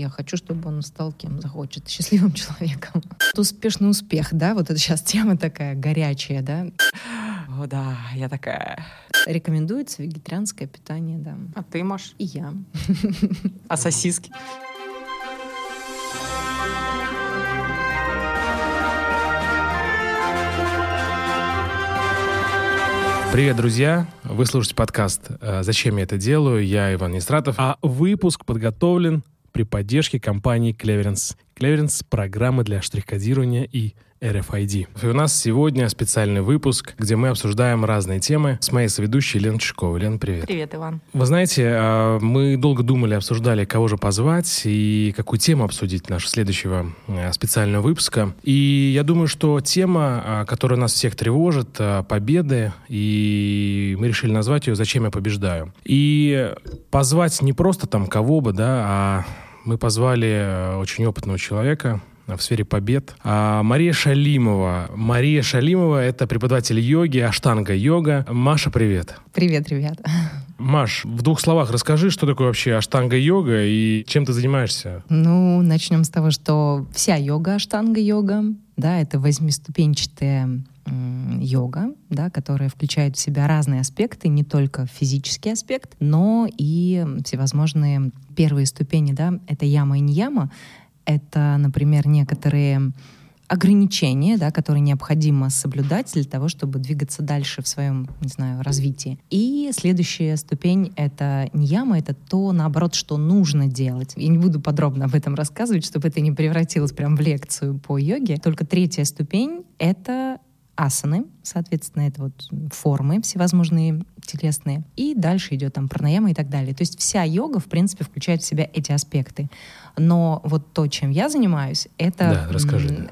Я хочу, чтобы он стал кем захочет, счастливым человеком. Успешный успех, да? Вот это сейчас тема такая горячая, да? О, да, я такая. Рекомендуется вегетарианское питание, да. А ты, Маш? И я. А сосиски? Привет, друзья! Вы слушаете подкаст «Зачем я это делаю?». Я Иван Нестратов. А выпуск подготовлен при поддержке компании «Клеверенс». «Клеверенс» — программы для штрих-кодирования и RFID. И у нас сегодня специальный выпуск, где мы обсуждаем разные темы с моей соведущей Еленой Тишковой. Лен, привет. Привет, Иван. Вы знаете, мы долго думали, обсуждали, кого же позвать и какую тему обсудить нашего следующего специального выпуска. И я думаю, что тема, которая нас всех тревожит, победы, и мы решили назвать ее «Зачем я побеждаю?». И позвать не просто там кого бы, да, а мы позвали очень опытного человека в сфере побед. Мария Шалимова. Мария Шалимова — это преподаватель йоги, аштанга-йога. Маша, привет. Привет, ребята. Маш, в двух словах расскажи, что такое вообще аштанга-йога и чем ты занимаешься? Ну, начнем с того, что вся йога аштанга-йога, да, это восьмиступенчатая йога, да, которая включает в себя разные аспекты, не только физический аспект, но и всевозможные первые ступени, да, это яма и нияма. Это, например, некоторые ограничения, да, которые необходимо соблюдать для того, чтобы двигаться дальше в своем, не знаю, развитии. И следующая ступень — это нияма, это то, наоборот, что нужно делать. Я не буду подробно об этом рассказывать, чтобы это не превратилось прям в лекцию по йоге. Только третья ступень — это асаны, соответственно, это вот формы всевозможные телесные. И дальше идет там пранаяма и так далее. То есть вся йога, в принципе, включает в себя эти аспекты. Но вот то, чем я занимаюсь, это... Да, расскажи.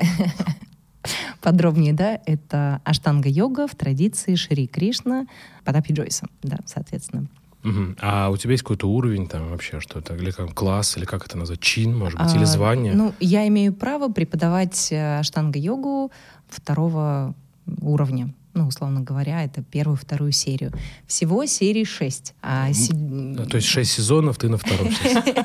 Подробнее, да, это аштанга-йога в традиции Шри Кришна, Паттабхи Джойса, да, соответственно. Угу. А у тебя есть какой-то уровень там вообще, что это, или как класс, или как это назвать, чин, может быть, или звание? Ну, я имею право преподавать аштанга-йогу второго уровня. Ну, условно говоря, это первую-вторую серию. Всего серий 6. То есть 6 сезонов, ты на втором сезоне.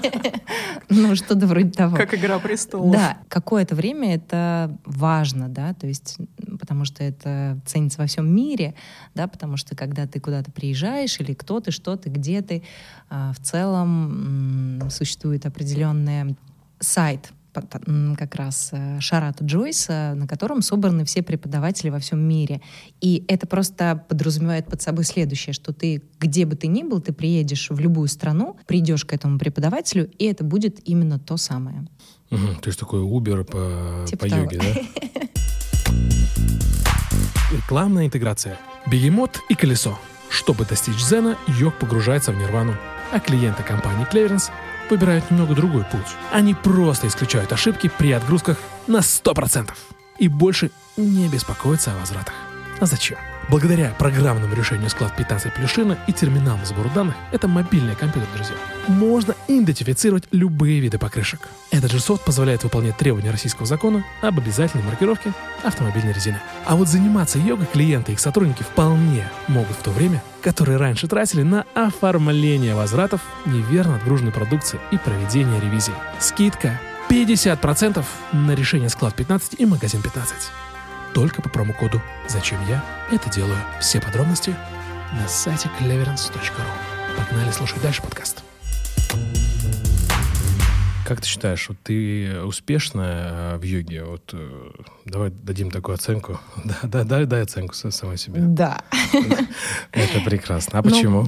Ну, что-то вроде того. Как «Игра престолов». Да, какое-то время это важно, да, то есть, потому что это ценится во всем мире, да, потому что когда ты куда-то приезжаешь, или кто ты, что ты, где ты, в целом существует определенный сайт, как раз Шарата Джойса, на котором собраны все преподаватели во всем мире. И это просто подразумевает под собой следующее, что ты, где бы ты ни был, ты приедешь в любую страну, придешь к этому преподавателю, и это будет именно то самое. Угу, то есть такой Uber по йоге, да? Рекламная интеграция. Бегемот и колесо. Чтобы достичь дзена, йог погружается в нирвану, а клиенты компании «Клеверенс» выбирают немного другой путь. Они просто исключают ошибки при отгрузках на 100% и больше не беспокоятся о возвратах. А зачем? Благодаря программному решению склад 15 плюшина и терминалам сбора данных, это мобильный компьютер, друзья, можно идентифицировать любые виды покрышек. Этот же софт позволяет выполнять требования российского закона об обязательной маркировке автомобильной резины. А вот заниматься йогой клиенты и их сотрудники вполне могут в то время, которое раньше тратили на оформление возвратов неверно отгруженной продукции и проведение ревизий. Скидка 50% на решение склад 15 и магазин 15. Только по промокоду «Зачем я это делаю?». Все подробности на сайте cleverance.ru. Погнали слушать дальше подкаст. Как ты считаешь, вот ты успешна в йоге? Вот давай дадим такую оценку. Дай оценку самой себе. Да. Это прекрасно. А почему?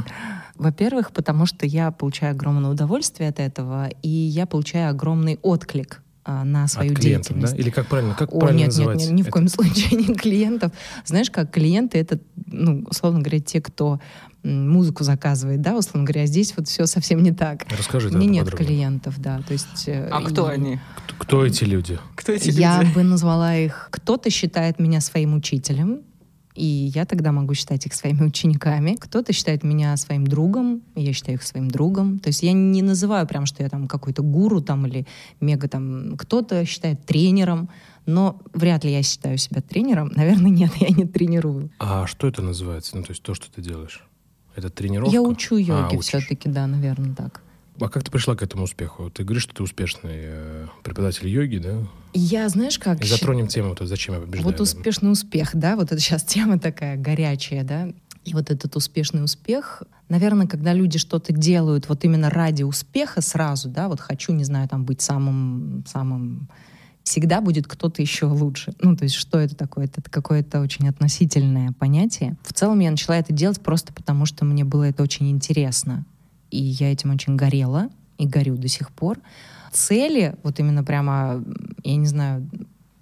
Во-первых, потому что я получаю огромное удовольствие от этого, и я получаю огромный отклик на свою деятельность. Да? Или как правильно? Как правильно называть? Нет, ни в коем случае не клиентов. Знаешь, как клиенты — это, ну, условно говоря, те, кто музыку заказывает, да, условно говоря, здесь вот все совсем не так. Расскажи это подробно. Нет клиентов, да, то есть... А кто они? Кто эти люди? Я бы назвала их... Кто-то считает меня своим учителем, и я тогда могу считать их своими учениками. Кто-то считает меня своим другом, и я считаю их своим другом. То есть я не называю прям, что я там какой-то гуру там или мега там... Кто-то считает тренером, но вряд ли я считаю себя тренером. Наверное, нет, я не тренирую. А что это называется? Ну, то есть то, что ты делаешь? Это тренировка? Я учу йоги все-таки, да, наверное, так. А как ты пришла к этому успеху? Ты говоришь, что ты успешный преподаватель йоги, да? Я, знаешь, как... И затронем тему, вот, зачем я побеждаю. Вот успешный успех, да? Вот это сейчас тема такая горячая, да? И вот этот успешный успех... Наверное, когда люди что-то делают вот именно ради успеха сразу, да, вот хочу, не знаю, там быть самым... Всегда будет кто-то еще лучше. Ну, то есть что это такое? Это какое-то очень относительное понятие. В целом я начала это делать просто потому, что мне было это очень интересно. И я этим очень горела и горю до сих пор. Цели, вот именно прямо, я не знаю,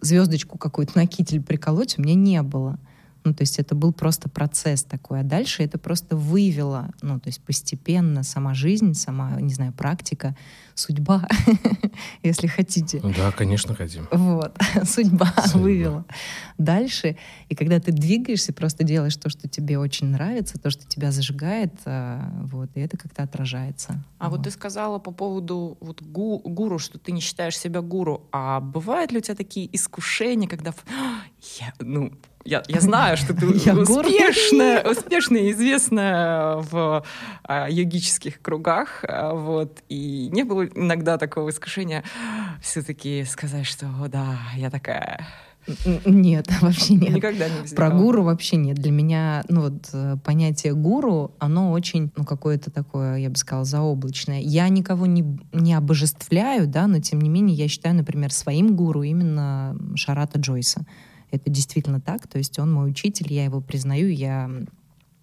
звездочку какую-то на китель приколоть у меня не было. Ну, то есть это был просто процесс такой. А дальше это просто вывело, ну, то есть постепенно сама жизнь, сама, не знаю, практика, судьба, если хотите. Да, конечно, хотим. Вот, судьба вывела. Дальше, и когда ты двигаешься, просто делаешь то, что тебе очень нравится, то, что тебя зажигает, вот, и это как-то отражается. А вот ты сказала по поводу вот гуру, что ты не считаешь себя гуру. А бывают ли у тебя такие искушения, когда... Я знаю, что ты успешная и известная в йогических кругах. Вот, и не было иногда такого искушения все-таки сказать, что да, я такая. Нет, вообще нет. Никогда не взяла. Про гуру вообще нет. Для меня, ну вот, понятие гуру, оно очень, ну, какое-то такое, я бы сказала, заоблачное. Я никого не обожествляю, да, но тем не менее я считаю, например, своим гуру именно Шарата Джойса. Это действительно так, то есть он мой учитель, я его признаю, я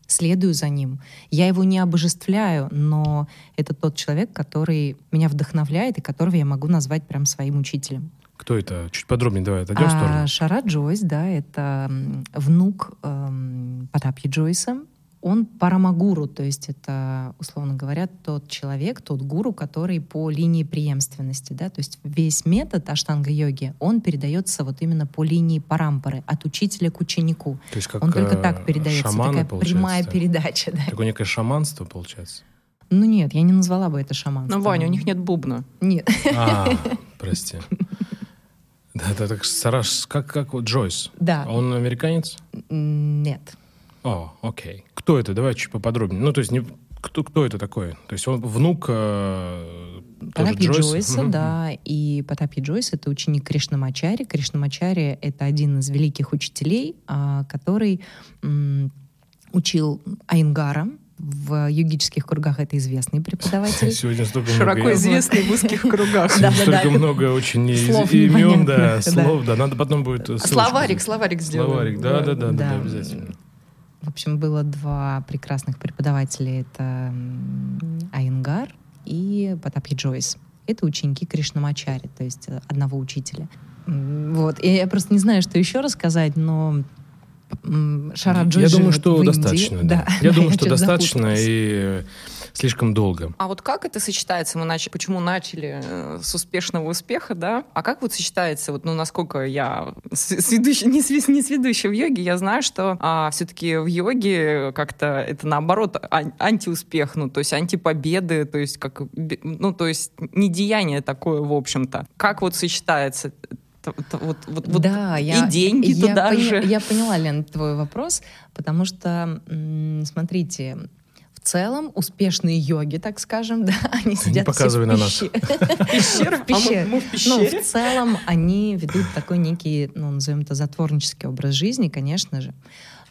следую за ним. Я его не обожествляю, но это тот человек, который меня вдохновляет и которого я могу назвать прям своим учителем. Кто это? Чуть подробнее давай отойдем в сторону. Шарата Джойс, да, это внук Паттабхи Джойса. Он парамагуру, то есть это, условно говоря, тот человек, тот гуру, который по линии преемственности, да, то есть весь метод аштанга-йоги, он передается вот именно по линии парампары, от учителя к ученику. То есть как он только так передается, шаманы, такая получается, прямая передача. Да. Такое некое шаманство получается? Ну нет, я не назвала бы это шаманством. Ну, Ваня, у них нет бубна. Нет. Прости. Да, так Сараш, как Джойс? Да. Он американец? Нет. О, окей. Кто это? Давай чуть поподробнее. Ну, то есть, кто это такой? То есть, он внук Паттабхи Джойса, да. И Паттабхи Джойс — это ученик Кришнамачари. Кришнамачари — это один из великих учителей, который учил Айенгара. В йогических кругах это известный преподаватель. Сегодня столько широко известный в узких кругах. Столько много очень имен, да, слов. Да, надо потом будет... Словарик сделаем. Словарик, да, обязательно. В общем, было два прекрасных преподавателя. Это Айенгар и Паттабхи Джойс. Это ученики Кришнамачари, то есть одного учителя. Вот. Я просто не знаю, что еще рассказать, но Шарата Джойс... Я думаю, что достаточно. Да. Я думаю, что достаточно и слишком долго. А вот как это сочетается? Почему начали с успешного успеха, да? А как вот сочетается, вот, ну, насколько я не сведущая в йоге, я знаю, что все-таки в йоге как-то это наоборот антиуспех, ну, то есть антипобеды, то есть как, ну, то есть недеяние такое, в общем-то. Как вот сочетается? Да, деньги туда же. Я поняла, Лен, твой вопрос, потому что, смотрите, в целом успешные йоги, так скажем, да, они сидят все в пещере. В пещере. Мы в пещере. Ну, в целом они ведут такой некий, ну, назовем это, затворнический образ жизни, конечно же.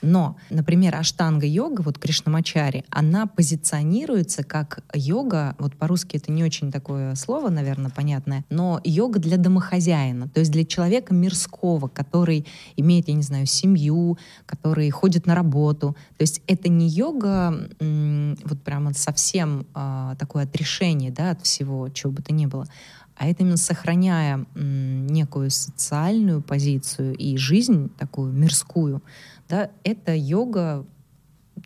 Но, например, аштанга-йога, вот Кришнамачари, она позиционируется как йога, вот по-русски это не очень такое слово, наверное, понятное, но йога для домохозяина, то есть для человека мирского, который имеет, я не знаю, семью, который ходит на работу. То есть это не йога, вот прямо совсем такое отрешение, да, от всего, чего бы то ни было, а это именно сохраняя некую социальную позицию и жизнь такую мирскую, да, эта йога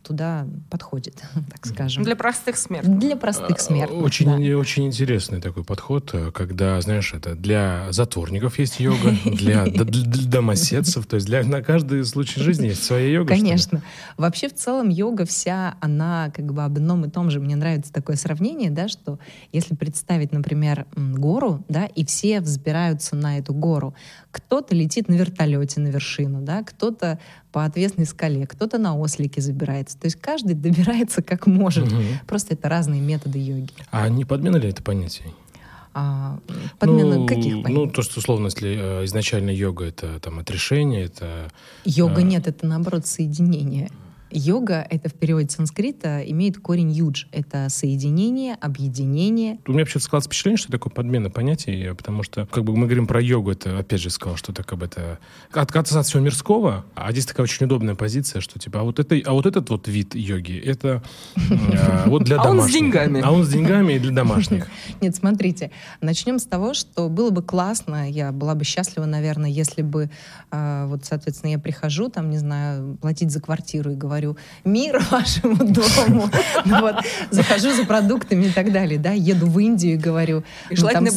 туда подходит, так скажем. Для простых смертных. Для простых смертных, очень интересный такой подход, когда, знаешь, это для затворников есть йога, для домоседцев, то есть на каждый случай жизни есть своя йога. Конечно. Вообще, в целом, йога вся, она как бы об одном и том же. Мне нравится такое сравнение, да, что если представить, например, гору, да, и все взбираются на эту гору, кто-то летит на вертолете на вершину, да, кто-то по отвесной скале, кто-то на ослике забирается. То есть каждый добирается как может. Угу. Просто это разные методы йоги. А не подмена ли это понятие? Подмена каких понятий? Ну, то, что, условно, если изначально йога — это там отрешение, это... Йога нет, это, наоборот, соединение. Йога, это в переводе санскрита, имеет корень юдж. Это соединение, объединение. У меня вообще складывается впечатление, что такое подмена понятий, потому что, как бы мы говорим про йогу, это, опять же, сказал, что это как бы это... Отказаться от всего мирского, а здесь такая очень удобная позиция, что типа, а вот этот вид йоги, это вот для домашних. А он с деньгами. А он с деньгами и для домашних. Нет, смотрите, начнем с того, что было бы классно, я была бы счастлива, наверное, если бы, вот, соответственно, я прихожу, там, не знаю, платить за квартиру и говорю, мир вашему дому. Ну, вот, захожу за продуктами и так далее. Да? Еду в Индию и говорю... И желательно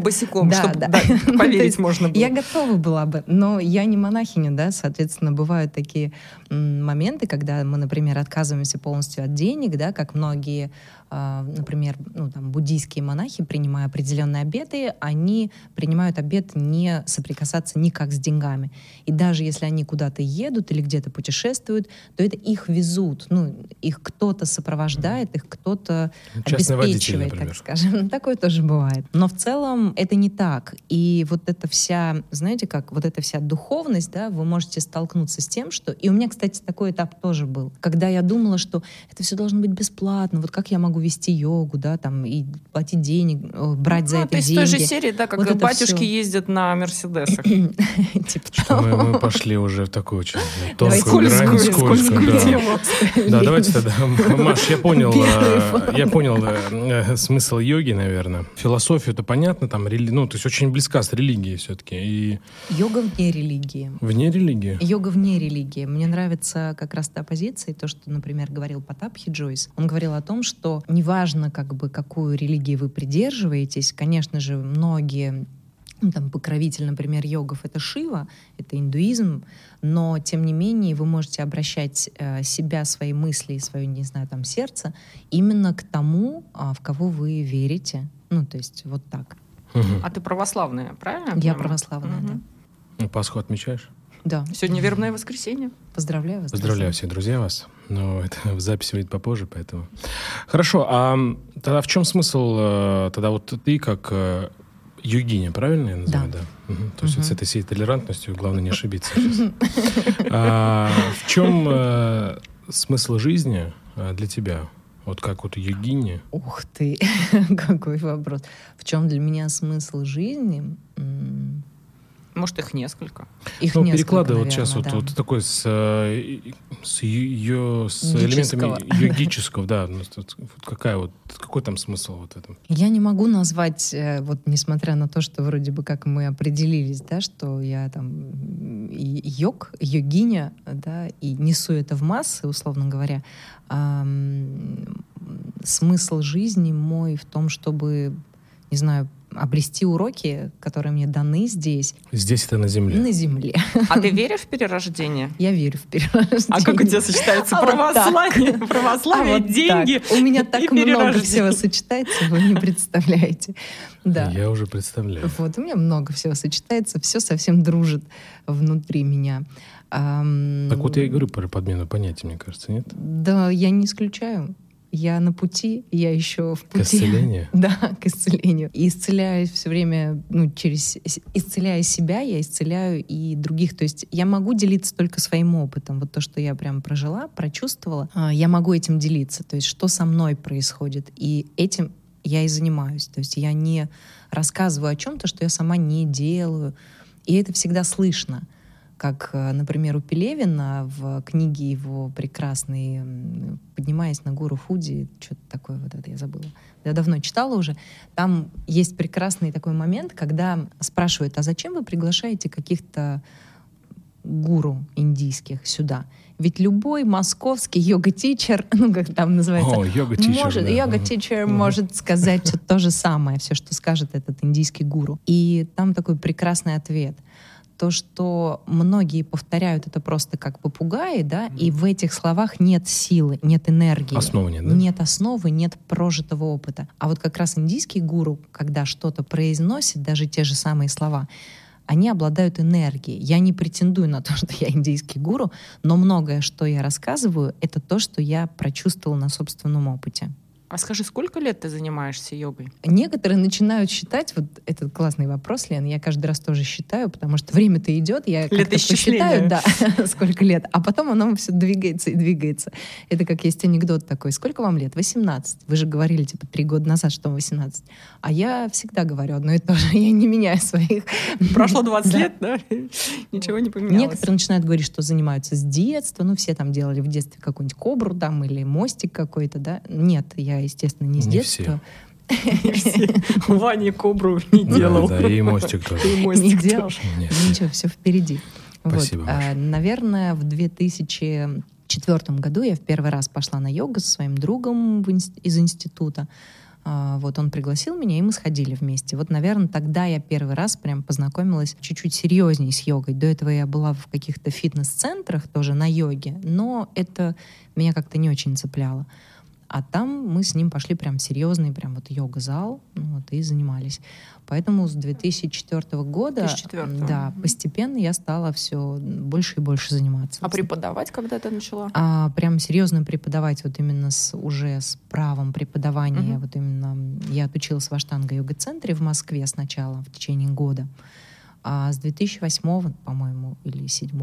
босиком, да, чтобы да. Да, поверить можно было. Я готова была бы, но я не монахиня. Да? Соответственно, бывают такие моменты, когда мы, например, отказываемся полностью от денег, да, как многие... Например, ну, там, буддийские монахи, принимая определенные обеты, они принимают обет не соприкасаться никак с деньгами. И даже если они куда-то едут или где-то путешествуют, то это их везут. Ну, их кто-то сопровождает, их кто-то частный обеспечивает, водитель, так скажем. Такое тоже бывает. Но в целом это не так. И вот эта вся, знаете как, вот эта вся духовность, да, вы можете столкнуться с тем, что... И у меня, кстати, такой этап тоже был. Когда я думала, что это все должно быть бесплатно, вот как я могу вести йогу, да, там, и платить денег, брать за это деньги. То есть в той же серии, да, как вот батюшки все ездят на мерседесах. Мы пошли уже в такую очень тонкую грань, скользкую тему. Да, давайте тогда, Маш, я понял смысл йоги, наверное. Философию-то понятно, там, ну, то есть очень близка с религией все-таки. Йога вне религии. Вне религии? Йога вне религии. Мне нравится как раз та позиция, то, что, например, говорил Паттабхи Джойс. Он говорил о том, что неважно, как бы, какую религию вы придерживаетесь, конечно же, многие, ну, там, покровитель, например, йогов — это Шива, это индуизм, но, тем не менее, вы можете обращать себя, свои мысли, свое, не знаю, там, сердце именно к тому, в кого вы верите. Ну, то есть вот так. Угу. А ты православная, правильно? Я православная, угу. Да. Пасху отмечаешь? Да. Сегодня вербное воскресенье. Поздравляю вас. Поздравляю всех, друзья, вас. Но это в записи выйдет попозже, поэтому... Хорошо, а тогда в чем смысл? Тогда вот ты как йогиня, правильно я называю? Да. Да? Угу. То есть вот с этой всей толерантностью главное не ошибиться сейчас. В чем смысл жизни для тебя? Вот как вот йогиня? Ух ты, какой вопрос. В чем для меня смысл жизни? Может, их несколько. Их несколько, перекладываю, наверное, сейчас, да. вот такой с элементами йогического, да. Какой там смысл вот в этом? Я не могу назвать, вот несмотря на то, что вроде бы как мы определились, да, что я там йог, йогиня, да, и несу это в массы, условно говоря. Смысл жизни мой в том, чтобы, не знаю, обрести уроки, которые мне даны здесь. Здесь это на земле? На земле. А ты веришь в перерождение? Я верю в перерождение. А как у тебя сочетается православие, вот православие, вот деньги и перерождение? У меня так много всего сочетается, вы не представляете. Да. Я уже представляю. Вот, у меня много всего сочетается, все совсем дружит внутри меня. Так вот я и говорю про подмену понятий, мне кажется, нет? Да, я не исключаю. Я на пути, я еще в пути. К исцелению? Да, к исцелению. И исцеляю все время, ну, через... Исцеляя себя, я исцеляю и других. То есть я могу делиться только своим опытом. Вот то, что я прям прожила, прочувствовала, я могу этим делиться. То есть что со мной происходит. И этим я и занимаюсь. То есть я не рассказываю о чем-то, что я сама не делаю. И это всегда слышно. Как, например, у Пелевина в книге его прекрасной «Поднимаясь на гору Фудзи», что-то такое, вот это я забыла, я давно читала уже, там есть прекрасный такой момент, когда спрашивают, а зачем вы приглашаете каких-то гуру индийских сюда? Ведь любой московский йога-тичер, ну, как там называется, йога-тичер может сказать все то же самое, все, что скажет этот индийский гуру. И там такой прекрасный ответ — то, что многие повторяют это просто как попугаи, да, и в этих словах нет силы, нет энергии. Основы нет, да? Нет основы, нет прожитого опыта. А вот как раз индийский гуру, когда что-то произносит, даже те же самые слова, они обладают энергией. Я не претендую на то, что я индийский гуру, но многое, что я рассказываю, это то, что я прочувствовала на собственном опыте. А скажи, сколько лет ты занимаешься йогой? Некоторые начинают считать, вот этот классный вопрос, Лен, я каждый раз тоже считаю, потому что время-то идет, я как-то посчитаю, да, сколько лет, а потом оно все двигается и двигается. Это как есть анекдот такой, сколько вам лет? 18. Вы же говорили, 3 года назад, что вам 18. А я всегда говорю одно и то же, я не меняю своих. Прошло 20 лет, да? Ничего не поменялось. Некоторые начинают говорить, что занимаются с детства, все там делали в детстве какую-нибудь кобру там или мостик какой-то, да? Нет, я, естественно, не с детства. Ваня кобру не делал. Да, и мостик тоже. Не делал. Ничего, все впереди. Спасибо, Маша. Наверное, в 2004 году я в первый раз пошла на йогу со своим другом из института. Он пригласил меня, и мы сходили вместе. Наверное, тогда я первый раз прям познакомилась чуть-чуть серьезнее с йогой. До этого я была в каких-то фитнес-центрах тоже на йоге, но это меня как-то не очень цепляло. А там мы с ним пошли прям серьезный, прям йога-зал, и занимались. Поэтому с 2004 года, да, постепенно я стала все больше и больше заниматься. А преподавать когда ты начала? Прям серьезно преподавать, именно уже с правом преподавания. Угу. Именно я отучилась в аштанга-йога-центре в Москве сначала, в течение года. А с 2008, по-моему, или 2007...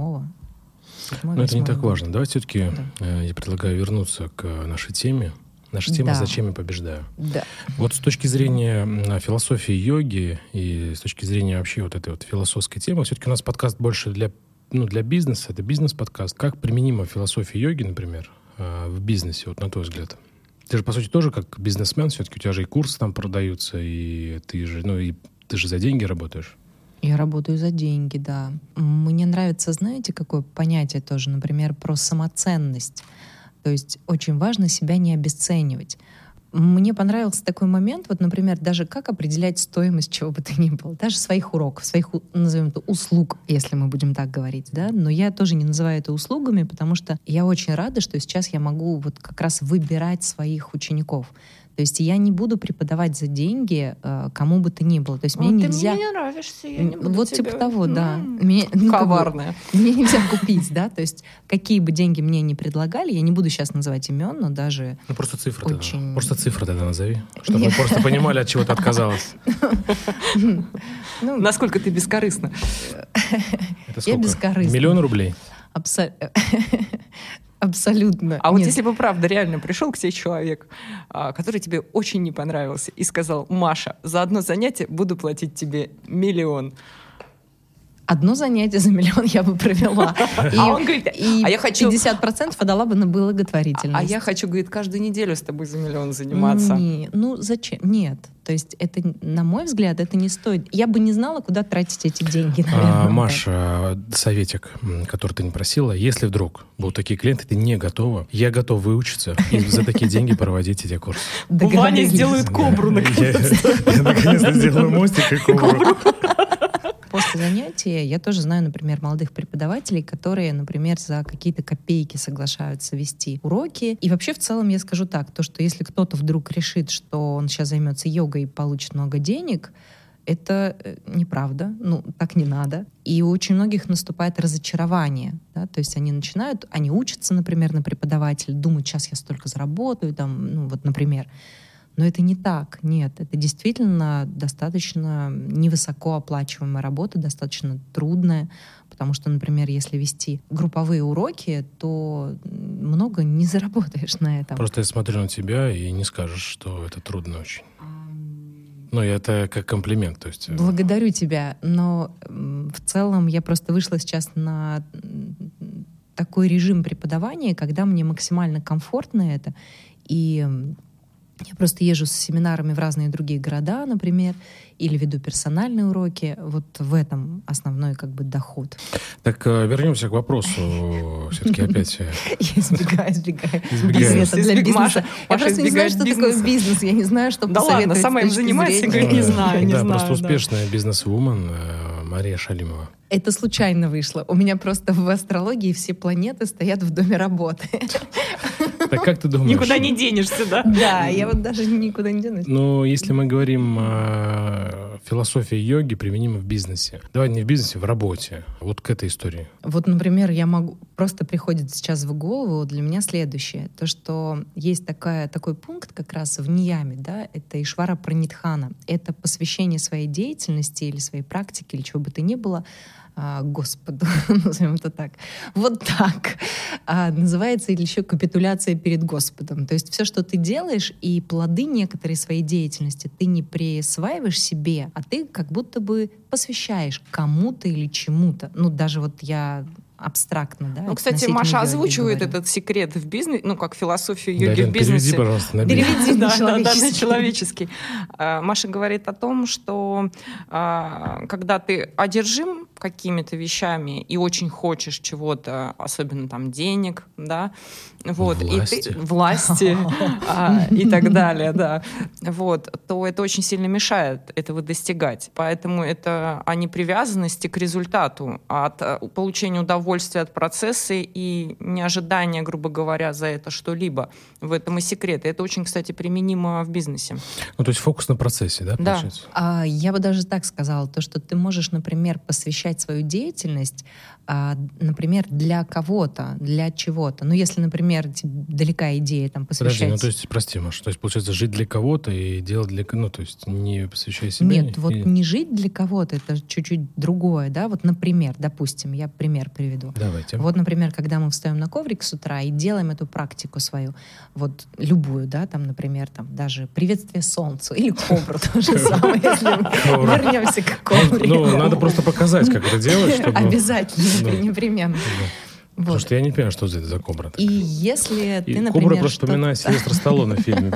Но это не так важно. Давай все-таки я предлагаю вернуться к нашей теме. Наша тема «Зачем я побеждаю?». Да. С точки зрения философии йоги и с точки зрения вообще этой философской темы, все-таки у нас подкаст больше для бизнеса. Это бизнес-подкаст. Как применима философия йоги, например, в бизнесе, на твой взгляд? Ты же, по сути, тоже как бизнесмен. Все-таки у тебя же и курсы там продаются, и ты же за деньги работаешь. Я работаю за деньги, да. Мне нравится, знаете, какое понятие тоже, например, про самоценность. То есть очень важно себя не обесценивать. Мне понравился такой момент, например, даже как определять стоимость чего бы то ни было, даже своих уроков, своих, назовем это, услуг, если мы будем так говорить, да, но я тоже не называю это услугами, потому что я очень рада, что сейчас я могу как раз выбирать своих учеников. То есть я не буду преподавать за деньги кому бы то ни было. То есть мне нельзя... Ты мне не нравишься, я не буду тебе... типа того, да. Коварная. Мне нельзя купить, да. То есть какие бы деньги мне не предлагали, я не буду сейчас называть имен, но даже... просто цифры очень... тогда. Просто цифры тогда назови. Чтобы мы просто понимали, от чего ты отказалась. Насколько ты бескорыстна. Это сколько? Я бескорыстна. 1 миллион рублей? Абсолютно. А если бы, правда, реально пришел к тебе человек, который тебе очень не понравился, и сказал: Маша, за одно занятие буду платить тебе 1 миллион. Одно занятие за 1 миллион я бы провела. А он говорит, а я хочу... 50% отдала бы на благотворительность. А я хочу, говорит, каждую неделю с тобой за 1 миллион заниматься. Зачем? Нет. То есть это, на мой взгляд, это не стоит. Я бы не знала, куда тратить эти деньги, наверное. Маша, советик, который ты не просила. Если вдруг будут такие клиенты, ты не готова. Я готов выучиться и за такие деньги проводить эти курсы. Ваня сделает кобру, наконец-то. Я наконец-то сделаю мостик и кобру. После занятия я тоже знаю, например, молодых преподавателей, которые, например, за какие-то копейки соглашаются вести уроки. И вообще в целом я скажу так, то, что если кто-то вдруг решит, что он сейчас займется йогой и получит много денег, это неправда, так не надо. И у очень многих наступает разочарование, да? То есть они учатся, например, на преподавателя, думают, сейчас я столько заработаю, например. Но это не так, нет. Это действительно достаточно невысоко оплачиваемая работа, достаточно трудная, потому что, например, если вести групповые уроки, то много не заработаешь на этом. Просто я смотрю на тебя и не скажешь, что это трудно очень. Это как комплимент. То есть... Благодарю тебя, но в целом я просто вышла сейчас на такой режим преподавания, когда мне максимально комфортно это, и... Я просто езжу с семинарами в разные другие города, например, или веду персональные уроки. В этом основной доход. Так вернемся к вопросу. Все-таки опять... Я избегаю. Бизнеса для бизнеса. Я просто не знаю, что такое бизнес. Я не знаю, что посоветовать. Да ладно, сама им занимаюсь. Не знаю. Да, просто успешная бизнес-вумен Мария Шалимова. Это случайно вышло. У меня просто в астрологии все планеты стоят в доме работы. Так как ты думаешь? Никуда не денешься, да? Да, я вот даже никуда не денусь. Но если мы говорим о философии йоги, применимо в бизнесе. Давай не в бизнесе, в работе. Вот к этой истории. Вот, например, я могу... Просто приходит сейчас в голову для меня следующее. То, что есть такой пункт как раз в Нияме, да, это Ишвара Пранидхана. Это посвящение своей деятельности или своей практики, или чего бы то ни было, Господу, назовем это так. Вот так. Называется или еще капитуляция перед Господом. То есть все, что ты делаешь, и плоды некоторой своей деятельности ты не присваиваешь себе, а ты как будто бы посвящаешь кому-то или чему-то. Ну, даже вот я... абстрактно, да? Ну, кстати, Маша озвучивает этот секрет в бизнесе, ну, как философию йоги в бизнесе. Переведи, пожалуйста, на бизнес. Переведи на человеческий. Маша говорит о том, что когда ты одержим какими-то вещами и очень хочешь чего-то, особенно там денег, да, вот, власти и так далее, да, вот, то это очень сильно мешает этого достигать. Поэтому это о непривязанности к результату, от получения удовольствия от процесса и неожидания, грубо говоря, за это что-либо. В этом и секрет. И это очень, кстати, применимо в бизнесе. Ну, то есть фокус на процессе, да, получается? Да. Я бы даже так сказала, то, что ты можешь, например, посвящать свою деятельность, например, для кого-то, для чего-то. Ну, если, например, далека идея там посвящать... Подожди, ну, то есть, прости, Маша, то есть, получается, жить для кого-то и делать для... Ну, то есть, не посвящая себе... Нет, вот не жить для кого-то, это чуть-чуть другое, да? Вот, например, допустим, я пример приведу. Давайте. Вот, например, когда мы встаем на коврик с утра и делаем эту практику свою, вот, любую, да, там, например, там, даже приветствие солнцу или кобру, то же самое, если мы вернемся к коврику. Ну, надо просто показать, как это делать, чтобы... Обязательно. Да. Непременно. Да. Вот. Потому что я не понимаю, что это за кобра. И если ты, например... Кобра просто вспоминает Сильвестра Сталлоне в фильме.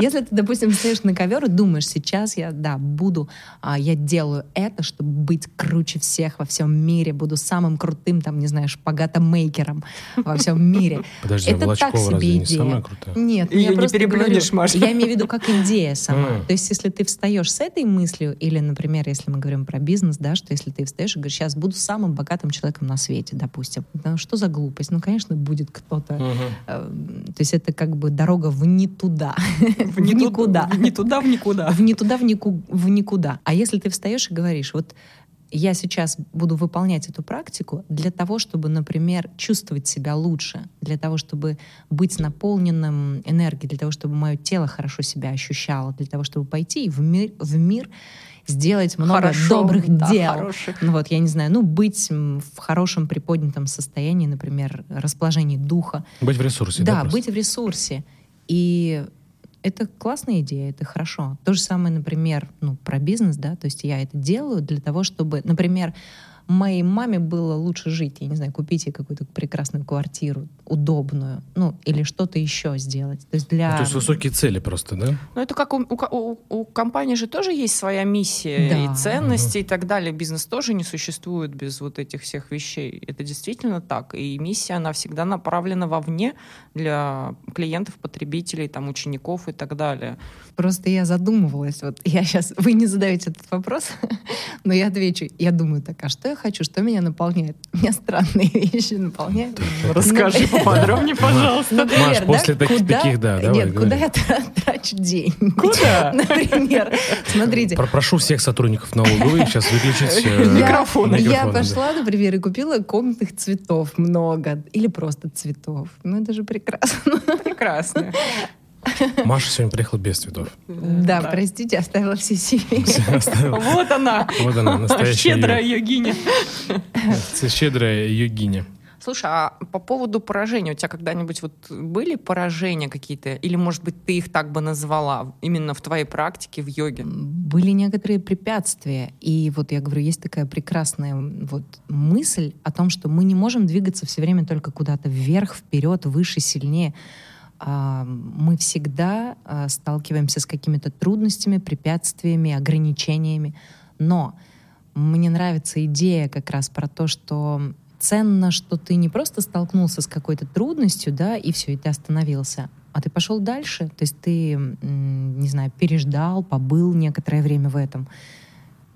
Если ты, допустим, стоишь на ковер и думаешь, сейчас я, да, буду, я делаю это, чтобы быть круче всех во всем мире, буду самым крутым, там, не знаю, шпагатомейкером во всем мире. Подожди, это Волочкова так себе разве идея. Не самая крутая? Нет, я не переплюнешь, Маша. Я имею в виду как идея сама. То есть, если ты встаешь с этой мыслью, или, например, если мы говорим про бизнес, да, что если ты встаешь и говоришь, сейчас буду самым богатым человеком на свете, допустим, ну, что за глупость? Ну, конечно, будет кто-то. То есть, это как бы дорога в не туда. В никуда. В не туда, в никуда. В не туда, в никуда. А если ты встаешь и говоришь, вот я сейчас буду выполнять эту практику для того, чтобы, например, чувствовать себя лучше, для того, чтобы быть наполненным энергией, для того, чтобы мое тело хорошо себя ощущало, для того, чтобы пойти и в мир сделать много добрых дел. Хороших. Ну вот, я не знаю, ну, быть в хорошем приподнятом состоянии, например, расположении духа. Быть в ресурсе. Да, быть в ресурсе. И... Это классная идея, это хорошо. То же самое, например, ну, про бизнес, да, то есть я это делаю для того, чтобы, например, моей маме было лучше жить, я не знаю, купить ей какую-то прекрасную квартиру, удобную, ну, или что-то еще сделать. То есть, для... ну, то есть высокие цели просто, да? Ну, это как у компании же тоже есть своя миссия, да, и ценности, и так далее. Бизнес тоже не существует без вот этих всех вещей. Это действительно так. И миссия, она всегда направлена вовне для клиентов, потребителей, там, учеников и так далее. Просто я задумывалась, вот я сейчас... Вы не задаете этот вопрос, но я отвечу. Я думаю так, а что я хочу, что меня наполняет? Меня странные вещи наполняют. Расскажи поподробнее, пожалуйста. Например, Маш, да? После таких, да, давай. Нет, куда я трачу деньги? Куда? Например, смотрите. Прошу всех сотрудников налоговой сейчас выключить микрофон. Я пошла, например, и купила комнатных цветов много. Или просто цветов. Ну, это же прекрасно. Прекрасно. Маша сегодня приехала без цветов. Да, да, простите, оставила все себе. Вот она, настоящая щедрая йогиня. Щедрая йогиня. Слушай, а по поводу поражения, у тебя когда-нибудь вот были поражения какие-то? Или, может быть, ты их так бы назвала именно в твоей практике в йоге? Были некоторые препятствия. И вот я говорю, есть такая прекрасная вот мысль о том, что мы не можем двигаться все время только куда-то вверх, вперед, выше, сильнее. Мы всегда сталкиваемся с какими-то трудностями, препятствиями, ограничениями. Но мне нравится идея как раз про то, что ценно, что ты не просто столкнулся с какой-то трудностью, да, и все, и ты остановился, а ты пошел дальше. То есть ты, не знаю, переждал, побыл некоторое время в этом.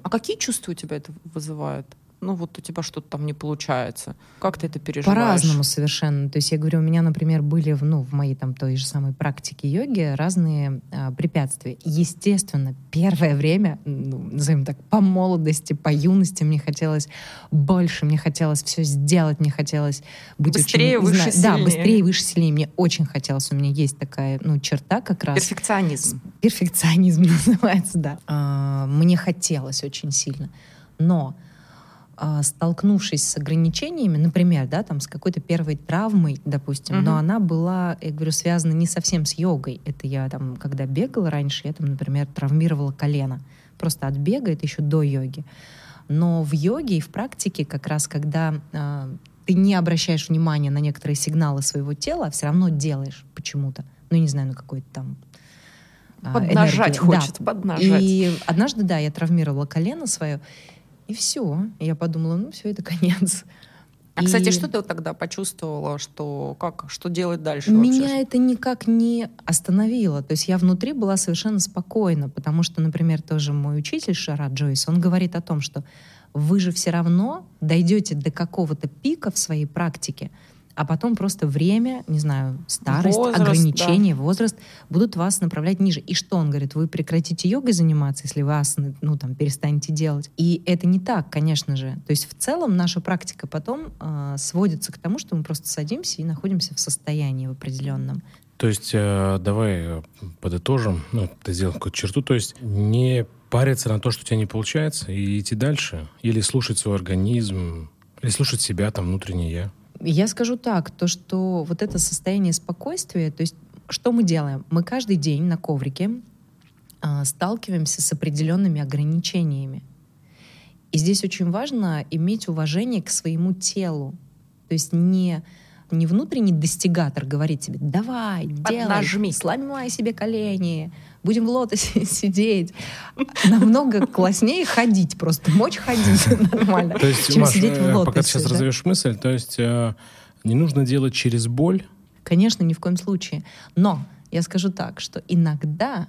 А какие чувства у тебя это вызывает? ну вот у тебя что-то там не получается. Как ты это переживаешь? По-разному совершенно. То есть я говорю, у меня, например, были в моей там той же самой практике йоги разные препятствия. Естественно, первое время, назовем так, по молодости, по юности мне хотелось больше, мне хотелось все сделать, мне хотелось быть быстрее, очень, выше, сильнее. Да, быстрее, выше, сильнее. Мне очень хотелось. У меня есть такая черта как раз. Перфекционизм. Перфекционизм называется, да. Мне хотелось очень сильно. Но столкнувшись с ограничениями, например, да, там, с какой-то первой травмой, допустим, но она была, я говорю, связана не совсем с йогой. Это я там, когда бегала раньше, я там, например, травмировала колено. Просто от бега, это еще до йоги. Но в йоге и в практике как раз, когда ты не обращаешь внимания на некоторые сигналы своего тела, а все равно делаешь почему-то. Ну, я не знаю, на какой-то там... Поднажать энергию. Хочется, да. Поднажать. И однажды, да, я травмировала колено свое, и все. Я подумала, все, это конец. А, кстати, что ты тогда почувствовала, что делать дальше? Меня вообще? Это никак не остановило. То есть я внутри была совершенно спокойна, потому что, например, тоже мой учитель Шарата Джойс, он говорит о том, что вы же все равно дойдете до какого-то пика в своей практике, а потом просто время, не знаю, старость, возраст, ограничения, да. Возраст будут вас направлять ниже. И что он говорит? Вы прекратите йогой заниматься, если вы асаны, перестанете делать. И это не так, конечно же. То есть в целом наша практика потом сводится к тому, что мы просто садимся и находимся в состоянии в определенном. То есть давай подытожим, ты сделал какую-то черту, то есть не париться на то, что у тебя не получается, и идти дальше, или слушать свой организм, или слушать себя, внутреннее «я». Я скажу так, то, что вот это состояние спокойствия, то есть что мы делаем? Мы каждый день на коврике сталкиваемся с определенными ограничениями. И здесь очень важно иметь уважение к своему телу. То есть не внутренний достигатор говорит тебе «давай, поднажми, делай, сломай себе колени, будем в лотосе сидеть». Намного класснее ходить просто, мочь ходить нормально, чем сидеть в лотосе. Пока ты сейчас развиваешь мысль, то есть не нужно делать через боль? Конечно, ни в коем случае. Но я скажу так, что иногда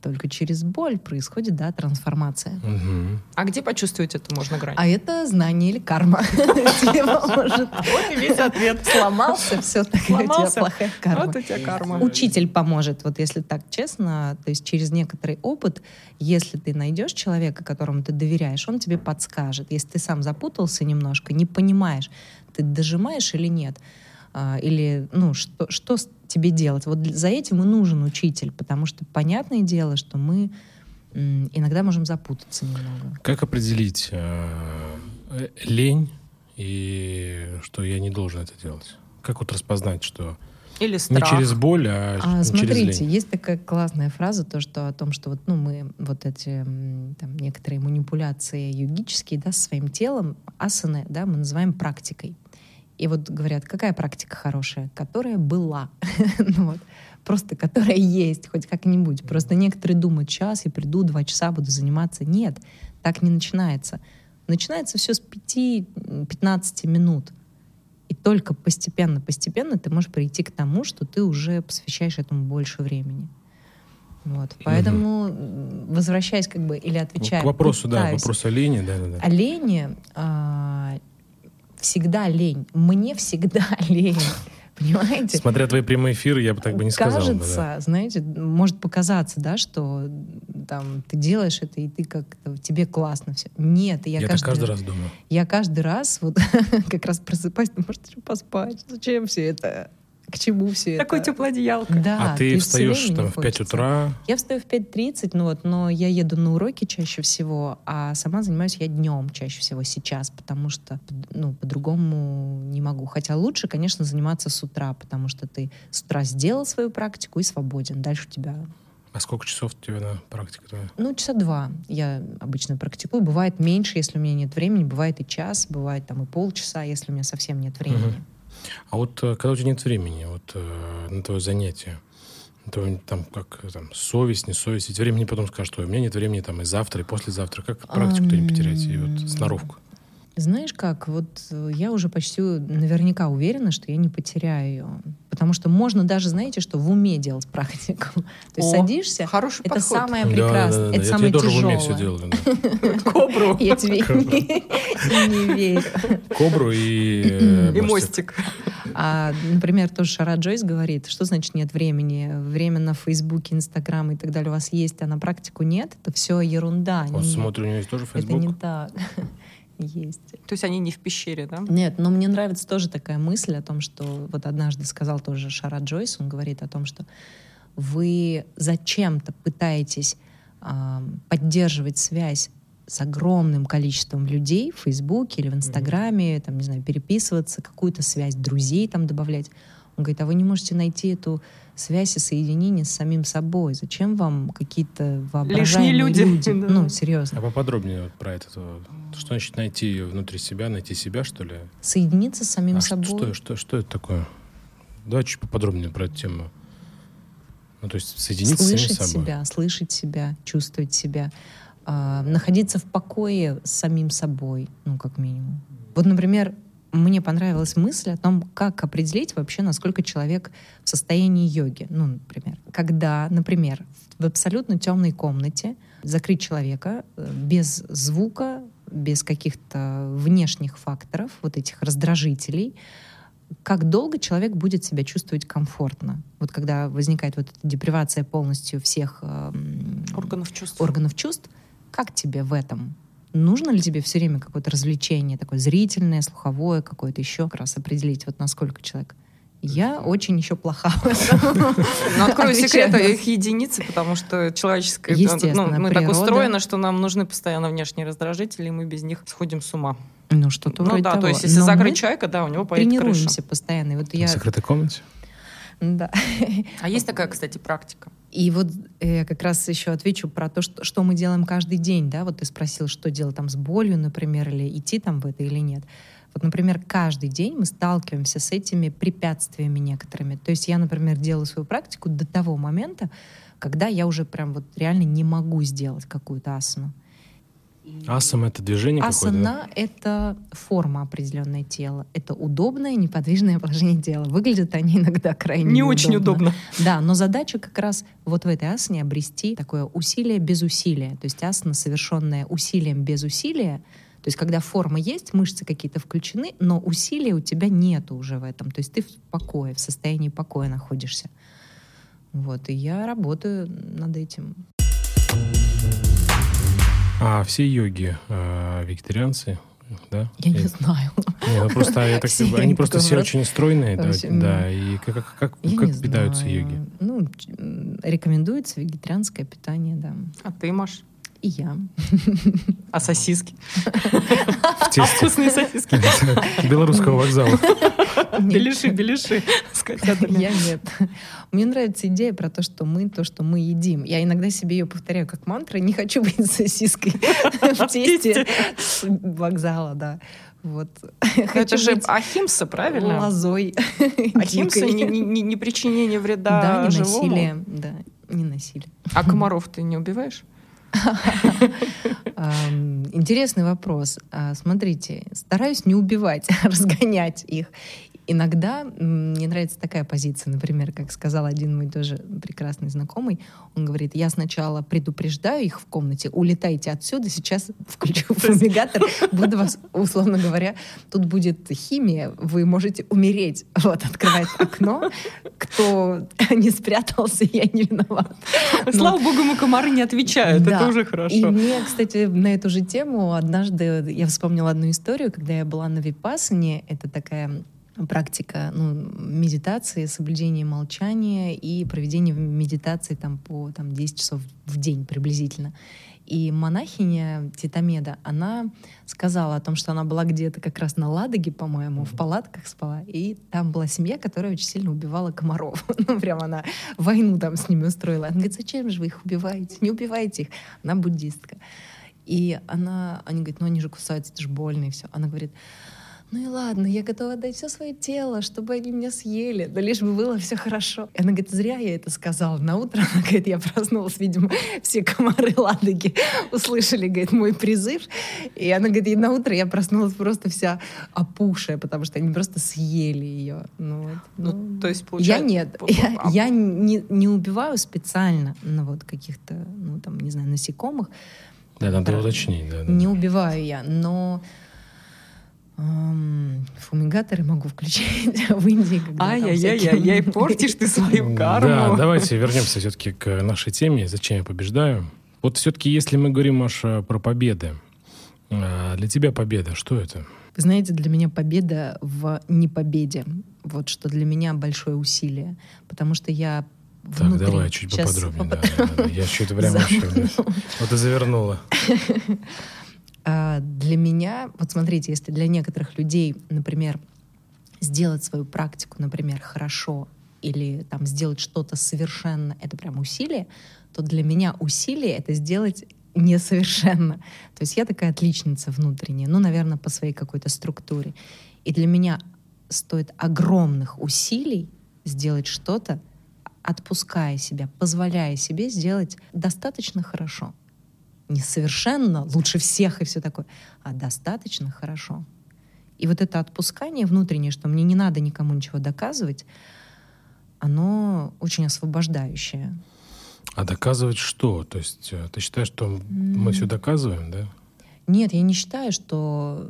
только через боль происходит, да, трансформация. Угу. А где почувствовать это можно грань? А это знание или карма. Вот и весь ответ. Сломался, все, такая у тебя плохая карма. Вот у тебя карма. Учитель поможет, вот если так честно, то есть через некоторый опыт, если ты найдешь человека, которому ты доверяешь, он тебе подскажет. Если ты сам запутался немножко, не понимаешь, ты дожимаешь или нет, или, что тебе делать. Вот за этим и нужен учитель, потому что понятное дело, что мы иногда можем запутаться немного. Как определить лень и что я не должен это делать? Как распознать, что или страх. Не через боль, а смотрите, через лень? Есть такая классная фраза, что мы вот эти некоторые манипуляции йогические, да, со своим телом, асаны, да, мы называем практикой. И вот говорят, какая практика хорошая? Которая была. Просто которая есть, хоть как-нибудь. Просто некоторые думают, сейчас я приду, 2 часа буду заниматься. Нет, так не начинается. Начинается все с 5-15 минут. И только постепенно ты можешь прийти к тому, что ты уже посвящаешь этому больше времени. Поэтому, возвращаясь или отвечая... К вопросу, да, вопрос о лени. Да. О лени... Всегда лень. Мне всегда лень. Понимаете? Смотря твои прямые эфиры, я бы так бы не сказала. Кажется, может показаться, да, что ты делаешь это, и ты как-то, тебе классно все. Нет, я каждый раз думаю. Я каждый раз как раз просыпаюсь, может, еще поспать. Зачем все это? К чему все это? Такой теплый одеялка. Да, а ты встаешь в 5 утра? Я встаю в 5:30, но я еду на уроки чаще всего, а сама занимаюсь я днем чаще всего сейчас, потому что, по-другому не могу. Хотя лучше, конечно, заниматься с утра, потому что ты с утра сделал свою практику и свободен. Дальше у тебя... А сколько часов у тебя на практике? Часа 2 я обычно практикую. Бывает меньше, если у меня нет времени, бывает и час, бывает и полчаса, если у меня совсем нет времени. Угу. А когда у тебя нет времени на твое занятие, совесть, не совесть, ведь времени потом скажешь, что у меня нет времени и завтра, и послезавтра. Как практику-то не потерять и сноровку? Знаешь как, вот я уже почти наверняка уверена, что я не потеряю ее. Потому что можно даже, знаете, что в уме делать практику. То есть садишься, хороший это подход. Самое прекрасное, это самое тяжелое. Я тебе тоже в уме все делаю. Кобру. Я тебе не верю. Кобру и мостик. А, например, тоже Шарата Джойс говорит, что значит нет времени? Время на Фейсбуке, Инстаграм и так далее у вас есть, а на практику нет? Это все ерунда. Он смотрит, у него есть тоже Фейсбук? Это не так. Есть. То есть они не в пещере, да? Нет, но мне нравится тоже такая мысль о том, что вот однажды сказал тоже Шарата Джойс, он говорит о том, что вы зачем-то пытаетесь поддерживать связь с огромным количеством людей в Фейсбуке или в Инстаграме, там, не знаю, переписываться, какую-то связь друзей там добавлять. Он говорит, а вы не можете найти эту связь и соединение с самим собой. Зачем вам какие-то воображаемые люди? Ну, серьезно. А поподробнее вот про это. Что значит найти ее внутри себя, найти себя, что ли? Соединиться с самим собой. Что это такое? Давай чуть поподробнее про эту тему. Ну, то есть соединиться с самим собой. Слышать себя, чувствовать себя. Находиться в покое с самим собой, ну, как минимум. Вот, например, мне понравилась мысль о том, как определить вообще, насколько человек в состоянии йоги. Ну, например, когда, например, в абсолютно темной комнате закрыть человека без звука, без каких-то внешних факторов, вот этих раздражителей, как долго человек будет себя чувствовать комфортно. Вот когда возникает вот эта депривация полностью всех органов чувств, как тебе в этом? Нужно ли тебе все время какое-то развлечение, такое зрительное, слуховое, какое-то еще, как раз определить, вот насколько человек? Я очень еще плоха. Но открою секрет, их единицы, потому что человеческое... Мы так устроены, что нам нужны постоянно внешние раздражители, и мы без них сходим с ума. Ну, что-то вроде того. Ну да, то есть если закрыть человека, да, у него поедет крыша. Тренируемся постоянно. В закрытой комнате? Да. А есть такая, кстати, практика? И вот я как раз еще отвечу про то, что мы делаем каждый день, да, вот ты спросил, что делать там с болью, например, или идти там в это или нет. Вот, например, каждый день мы сталкиваемся с этими препятствиями некоторыми. То есть я, например, делаю свою практику до того момента, когда я уже прям вот реально не могу сделать какую-то асану. Асана — это движение какое-то? Асана — это форма определенное тела. Это удобное, неподвижное положение тела. Выглядят они иногда крайне неудобно. Не очень удобно. Да, но задача как раз вот в этой асане обрести такое усилие без усилия. То есть асана, совершенная усилием без усилия, то есть когда форма есть, мышцы какие-то включены, но усилия у тебя нету уже в этом. То есть ты в покое, в состоянии покоя находишься. Вот, и я работаю над этим. А все йоги вегетарианцы, да? Я не знаю. Нет, просто, они просто все очень стройные, да. И как питаются йоги? Ну, рекомендуется вегетарианское питание, да. А ты, Маш? И я. А сосиски? Вкусные сосиски. Белорусского вокзала. Беляши. Я нет. Мне нравится идея про то, что мы едим. Я иногда себе ее повторяю как мантру. Не хочу быть сосиской в тесте вокзала, да. Вот. Это же Ахимса, правильно? Лозой. Ахимса — не причинение вреда живому. Да, не насилие. А комаров ты не убиваешь? Интересный вопрос. Смотрите, стараюсь не убивать, разгонять их. Иногда мне нравится такая позиция, например, как сказал один мой тоже прекрасный знакомый, он говорит, я сначала предупреждаю их в комнате, улетайте отсюда, сейчас включу фумигатор, буду вас, условно говоря, тут будет химия, вы можете умереть, вот, открывать окно, кто не спрятался, я не виноват. Слава богу, мы комары не отвечают, да. Это уже хорошо. И мне, кстати, на эту же тему однажды я вспомнила одну историю, когда я была на випассане, это такая... практика медитации, соблюдение молчания и проведение медитации по 10 часов в день приблизительно. И монахиня Титамеда, она сказала о том, что она была где-то как раз на Ладоге, по-моему, в палатках спала, и там была семья, которая очень сильно убивала комаров. Ну, прям она войну там с ними устроила. Она говорит, зачем же вы их убиваете? Не убивайте их. Она буддистка. И они говорят, ну они же кусаются, это же больно, и все. Она говорит... ну и ладно, я готова отдать все свое тело, чтобы они меня съели, да лишь бы было все хорошо. И она говорит, зря я это сказала. На утро, она говорит, я проснулась, видимо, все комары Ладоги услышали, говорит, мой призыв. И она говорит, и на утро я проснулась просто вся опухшая, потому что они просто съели ее. Ну, вот, ну то есть получается... Я нет, я не убиваю специально, ну, вот каких-то, ну там, не знаю, насекомых. Да, надо уточнить. Да, не убиваю я, но... фумигаторы могу включить в Индии. Ай-яй-яй-яй, портишь ты свою карму. Да, давайте вернемся все-таки к нашей теме, зачем я побеждаю. Вот все-таки, если мы говорим, Маша, про победы, для тебя победа, что это? Вы знаете, для меня победа в непобеде. Вот что для меня большое усилие. Потому что я внутри... Так, давай чуть поподробнее. Да. Я что-то прям вообще... Вот и завернула. Для меня, вот смотрите, если для некоторых людей, например, сделать свою практику, например, хорошо, или там сделать что-то совершенно, это прям усилие, то для меня усилие — это сделать несовершенно. То есть я такая отличница внутренняя, ну, наверное, по своей какой-то структуре. И для меня стоит огромных усилий сделать что-то, отпуская себя, позволяя себе сделать достаточно хорошо. Не совершенно, лучше всех и все такое, а достаточно хорошо. И вот это отпускание внутреннее, что мне не надо никому ничего доказывать, оно очень освобождающее. А доказывать что? То есть ты считаешь, что мы все доказываем, да? Нет, я не считаю, что...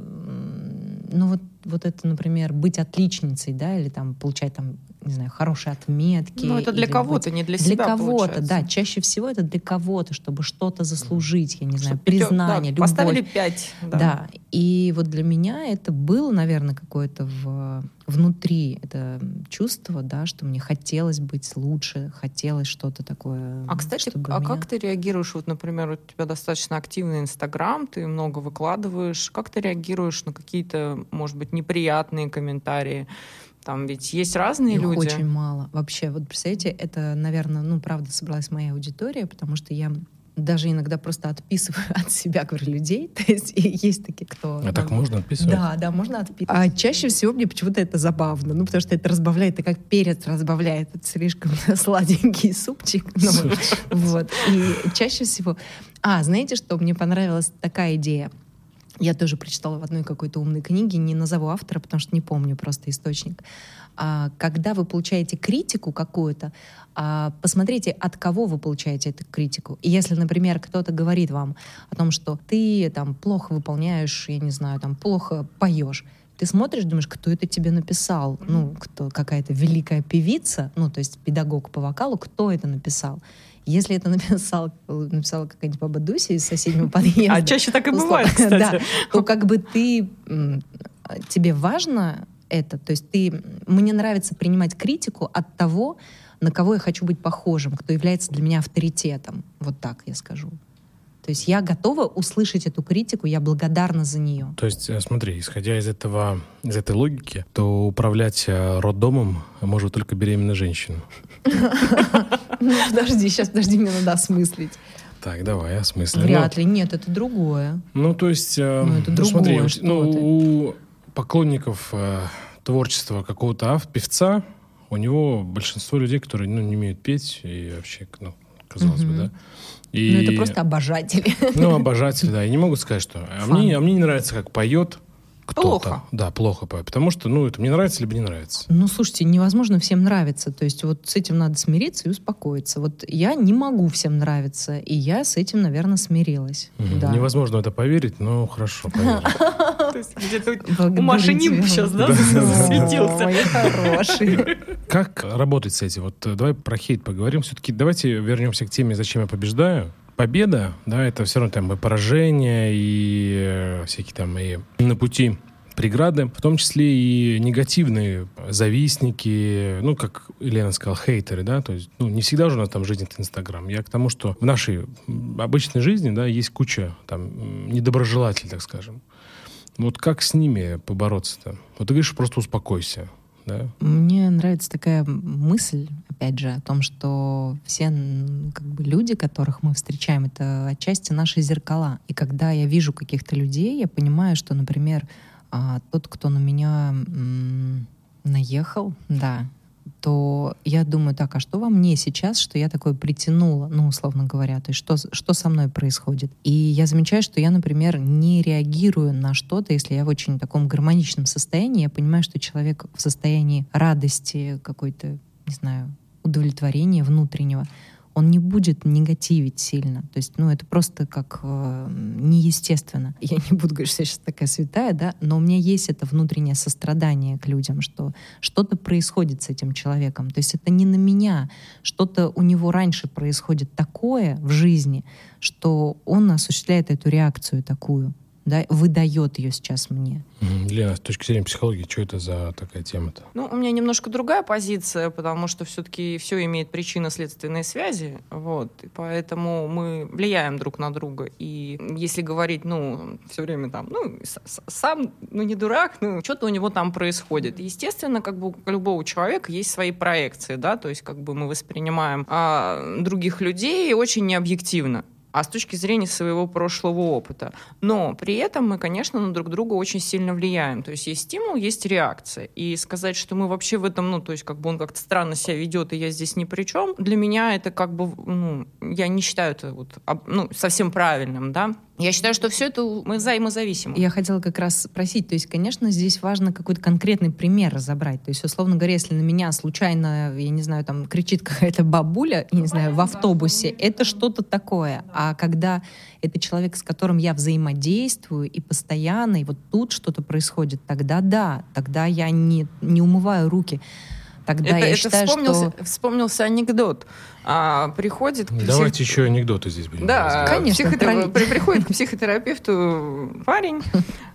Ну вот это, например, быть отличницей, да, или там получать там, не знаю, хорошие отметки. Ну, это для кого-то, не для себя. Для кого-то, да. Чаще всего это для кого-то, чтобы что-то заслужить, я не знаю, признание, любовь. Поставили 5. Да. И вот для меня это было, наверное, какое-то внутри это чувство, да, что мне хотелось быть лучше, хотелось что-то такое. А, кстати, как ты реагируешь? Вот, например, у тебя достаточно активный Инстаграм, ты много выкладываешь. Как ты реагируешь на какие-то, может быть, неприятные комментарии? Там ведь есть разные люди. Очень мало. Вообще, вот представляете, это, наверное, ну, правда, собралась моя аудитория, потому что я даже иногда просто отписываю от себя, говорю, людей. То есть есть такие, кто... А так можно отписывать? Да, можно отписывать. А чаще всего мне почему-то это забавно, ну, потому что это разбавляет, это как перец разбавляет, это слишком сладенький супчик. Вот. И чаще всего... А, знаете, что мне понравилась такая идея? Я тоже прочитала в одной какой-то умной книге, не назову автора, потому что не помню просто источник. Когда вы получаете критику какую-то, посмотрите, от кого вы получаете эту критику. И если, например, кто-то говорит вам о том, что ты там плохо выполняешь, я не знаю, там плохо поешь, ты смотришь, думаешь, кто это тебе написал? Ну, кто, какая-то великая певица, ну, то есть педагог по вокалу, кто это написал? Если это написала какая-нибудь баба Дуся из соседнего подъезда... А чаще так и бывает, кстати. Да, то как бы тебе важно это. То есть мне нравится принимать критику от того, на кого я хочу быть похожим, кто является для меня авторитетом. Вот так я скажу. То есть я готова услышать эту критику, я благодарна за нее. То есть, смотри, исходя из этой логики, то управлять роддомом может только беременная женщина. Подожди, сейчас мне надо осмыслить. Так, давай, осмыслим. Вряд ли, нет, это другое. Ну, то есть, смотри, у поклонников творчества какого-то певца, у него большинство людей, которые не умеют петь, и вообще, казалось бы, да. И... Ну, это просто обожатели. Ну, обожатели, да. И не могут сказать, что... А мне не нравится, как поет кто-то. Плохо. Да, плохо поет. Потому что, это мне нравится, либо не нравится. Ну, слушайте, невозможно всем нравиться. То есть вот с этим надо смириться и успокоиться. Вот я не могу всем нравиться. И я с этим, наверное, смирилась. Да. Невозможно это поверить, но хорошо, поверю. То есть где-то у Маши нимб сейчас, да, засветился. Ой, хороший. Как работать с этим? Вот давай про хейт поговорим. Все-таки давайте вернемся к теме, зачем я побеждаю. Победа, да, это все равно там и поражение, и всякие там и на пути преграды, в том числе и негативные завистники, как Елена сказала, хейтеры, да, то есть, не всегда же у нас там жизнь это Инстаграм. Я к тому, что в нашей обычной жизни, да, есть куча там недоброжелателей, так скажем. Вот как с ними побороться-то? Вот ты говоришь, просто успокойся. Да. Мне нравится такая мысль, опять же, о том, что все люди, которых мы встречаем, это отчасти наши зеркала. И когда я вижу каких-то людей, я понимаю, что, например, тот, кто на меня наехал, да, то я думаю, так, а что во мне сейчас, что я такое притянула, ну, условно говоря, то есть что со мной происходит? И я замечаю, что я, например, не реагирую на что-то, если я в очень таком гармоничном состоянии, я понимаю, что человек в состоянии радости, какой-то, не знаю, удовлетворения внутреннего, он не будет негативить сильно. То есть, ну, это просто как неестественно. Я не буду говорить, что я сейчас такая святая, да, но у меня есть это внутреннее сострадание к людям, что что-то происходит с этим человеком. То есть это не на меня. Что-то у него раньше происходит такое в жизни, что он осуществляет эту реакцию такую, да, выдает ее сейчас мне. Лена, с точки зрения психологии, что это за такая тема-то? Ну, у меня немножко другая позиция, потому что все-таки все имеет причинно-следственные связи, вот, и поэтому мы влияем друг на друга, и если говорить, ну, все время там, ну, сам, ну, не дурак, ну, что-то у него там происходит. Естественно, как бы у любого человека есть свои проекции, да, то есть как бы мы воспринимаем других людей очень необъективно, а с точки зрения своего прошлого опыта. Но при этом мы, конечно, на друг друга очень сильно влияем. То есть есть стимул, есть реакция. И сказать, что мы вообще в этом, ну, то есть как бы он как-то странно себя ведет, и я здесь ни при чем, для меня это как бы, ну, я не считаю это вот, ну, совсем правильным, да. Я считаю, что все это мы взаимозависимы. Я хотела как раз спросить, то есть, конечно, здесь важно какой-то конкретный пример разобрать. То есть, условно говоря, если на меня случайно, я не знаю, там кричит какая-то бабуля, я не знаю, в автобусе, это что-то такое. А когда это человек, с которым я взаимодействую, и постоянно, и вот тут что-то происходит, тогда да, тогда я не умываю руки. Тогда я считаю, что... Вспомнился анекдот. Приходит... Давайте еще анекдоты здесь будем. Да, конечно. Приходит к психотерапевту парень,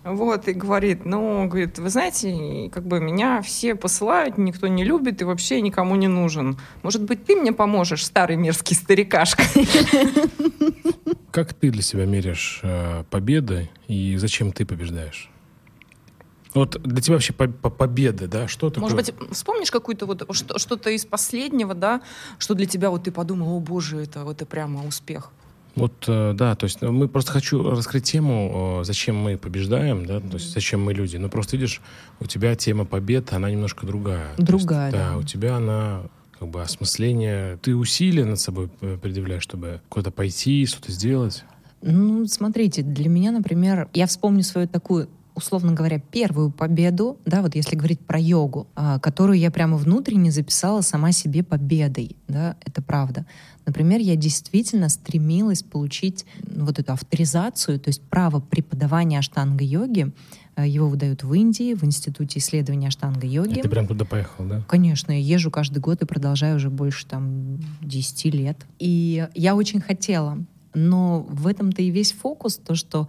вот, и говорит, ну, говорит, вы знаете, как бы меня все посылают, никто не любит и вообще никому не нужен. Может быть, ты мне поможешь, старый мерзкий старикашка? Как ты для себя меряешь победы и зачем ты побеждаешь? Вот для тебя вообще победа, да, что такое? Может быть, вспомнишь какую-то вот что-то из последнего, да, что для тебя вот ты подумал, о боже, это прямо успех. Вот, да, то есть мы просто хочу раскрыть тему, зачем мы побеждаем, да, то есть зачем мы люди. Ну, просто видишь, у тебя тема побед, она немножко другая. Другая, то есть, да. Да, у тебя она... как бы осмысление. Ты усилия над собой предъявляешь, чтобы куда-то пойти, что-то сделать? Ну, смотрите, для меня, например, я вспомню свою такую, условно говоря, первую победу, да, вот если говорить про йогу, которую я прямо внутренне записала сама себе победой, да, это правда. Например, я действительно стремилась получить вот эту авторизацию, то есть право преподавания аштанга-йоги. Его выдают в Индии, в Институте исследования аштанга-йоги. И ты прям туда поехал, да? Конечно, я езжу каждый год и продолжаю уже больше там 10 лет. И я очень хотела, но в этом-то и весь фокус, то, что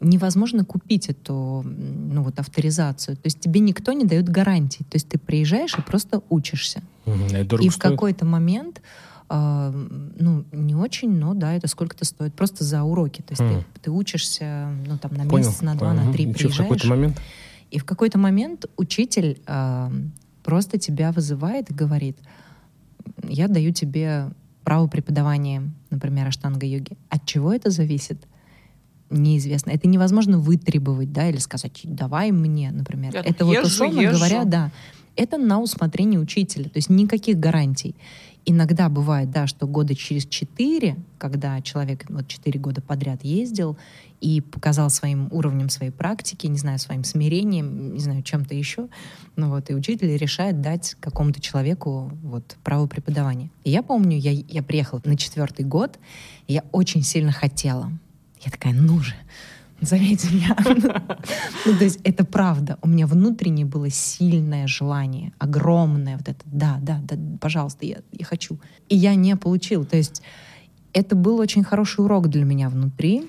невозможно купить эту, ну, вот, авторизацию. То есть тебе никто не дает гарантий. То есть ты приезжаешь и просто учишься. И в какой-то момент... ну, не очень, но да, это сколько-то стоит. Просто за уроки. То есть ты учишься, ну, там, на месяц, на два, на три приезжаешь. И в какой-то момент учитель просто тебя вызывает и говорит, я даю тебе право преподавания, например, аштанга-йоги. От чего это зависит? Неизвестно. Это невозможно вытребовать, да, или сказать, давай мне, например. Я это езжу, вот, условно говоря, да. Это на усмотрение учителя. То есть никаких гарантий. Иногда бывает, да, что года через 4, когда человек вот 4 года подряд ездил и показал своим уровнем своей практики, не знаю, своим смирением, не знаю, чем-то еще, ну вот, и учитель решает дать какому-то человеку вот право преподавания. И я помню, я приехала на 4-й год, и я очень сильно хотела. Я такая, ну же, зовите меня. Ну, то есть это правда. У меня внутренне было сильное желание, огромное вот это. Да, да, да, пожалуйста, я хочу. И я не получила. То есть это был очень хороший урок для меня внутри.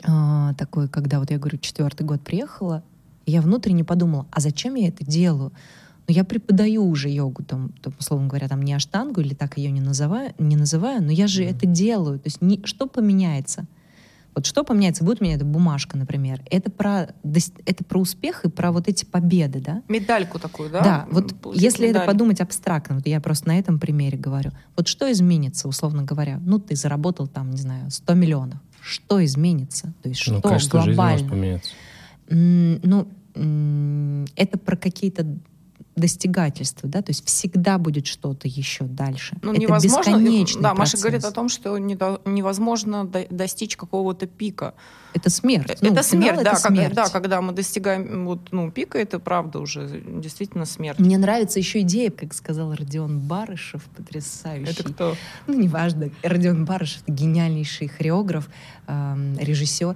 Такой, когда, вот я говорю, 4-й год приехала, я внутренне подумала, а зачем я это делаю? Ну, я преподаю уже йогу, там, условно говоря, там не аштангу, или так ее не называю, но я же это делаю. То есть что поменяется? Вот что поменяется? Будет у меня эта бумажка, например. Это про успех и про вот эти победы, да? Медальку такую, да? Да. Вот если медаль. Это подумать абстрактно, вот я просто на этом примере говорю. Вот что изменится, условно говоря? Ну, ты заработал там, не знаю, 100 миллионов. Что изменится? То есть что глобально? Ну, конечно, жизнь может поменяться. Ну, это про какие-то достигательства, да, то есть всегда будет что-то еще дальше. Ну, это невозможно, бесконечный да, Маша процесс. Говорит о том, что невозможно достичь какого-то пика. Это смерть. Это смерть, да, это смерть. Когда мы достигаем пика, это правда уже действительно смерть. Мне нравится еще идея, как сказал Родион Барышев, потрясающий. Это кто? Неважно. Родион Барышев — гениальнейший хореограф, режиссер.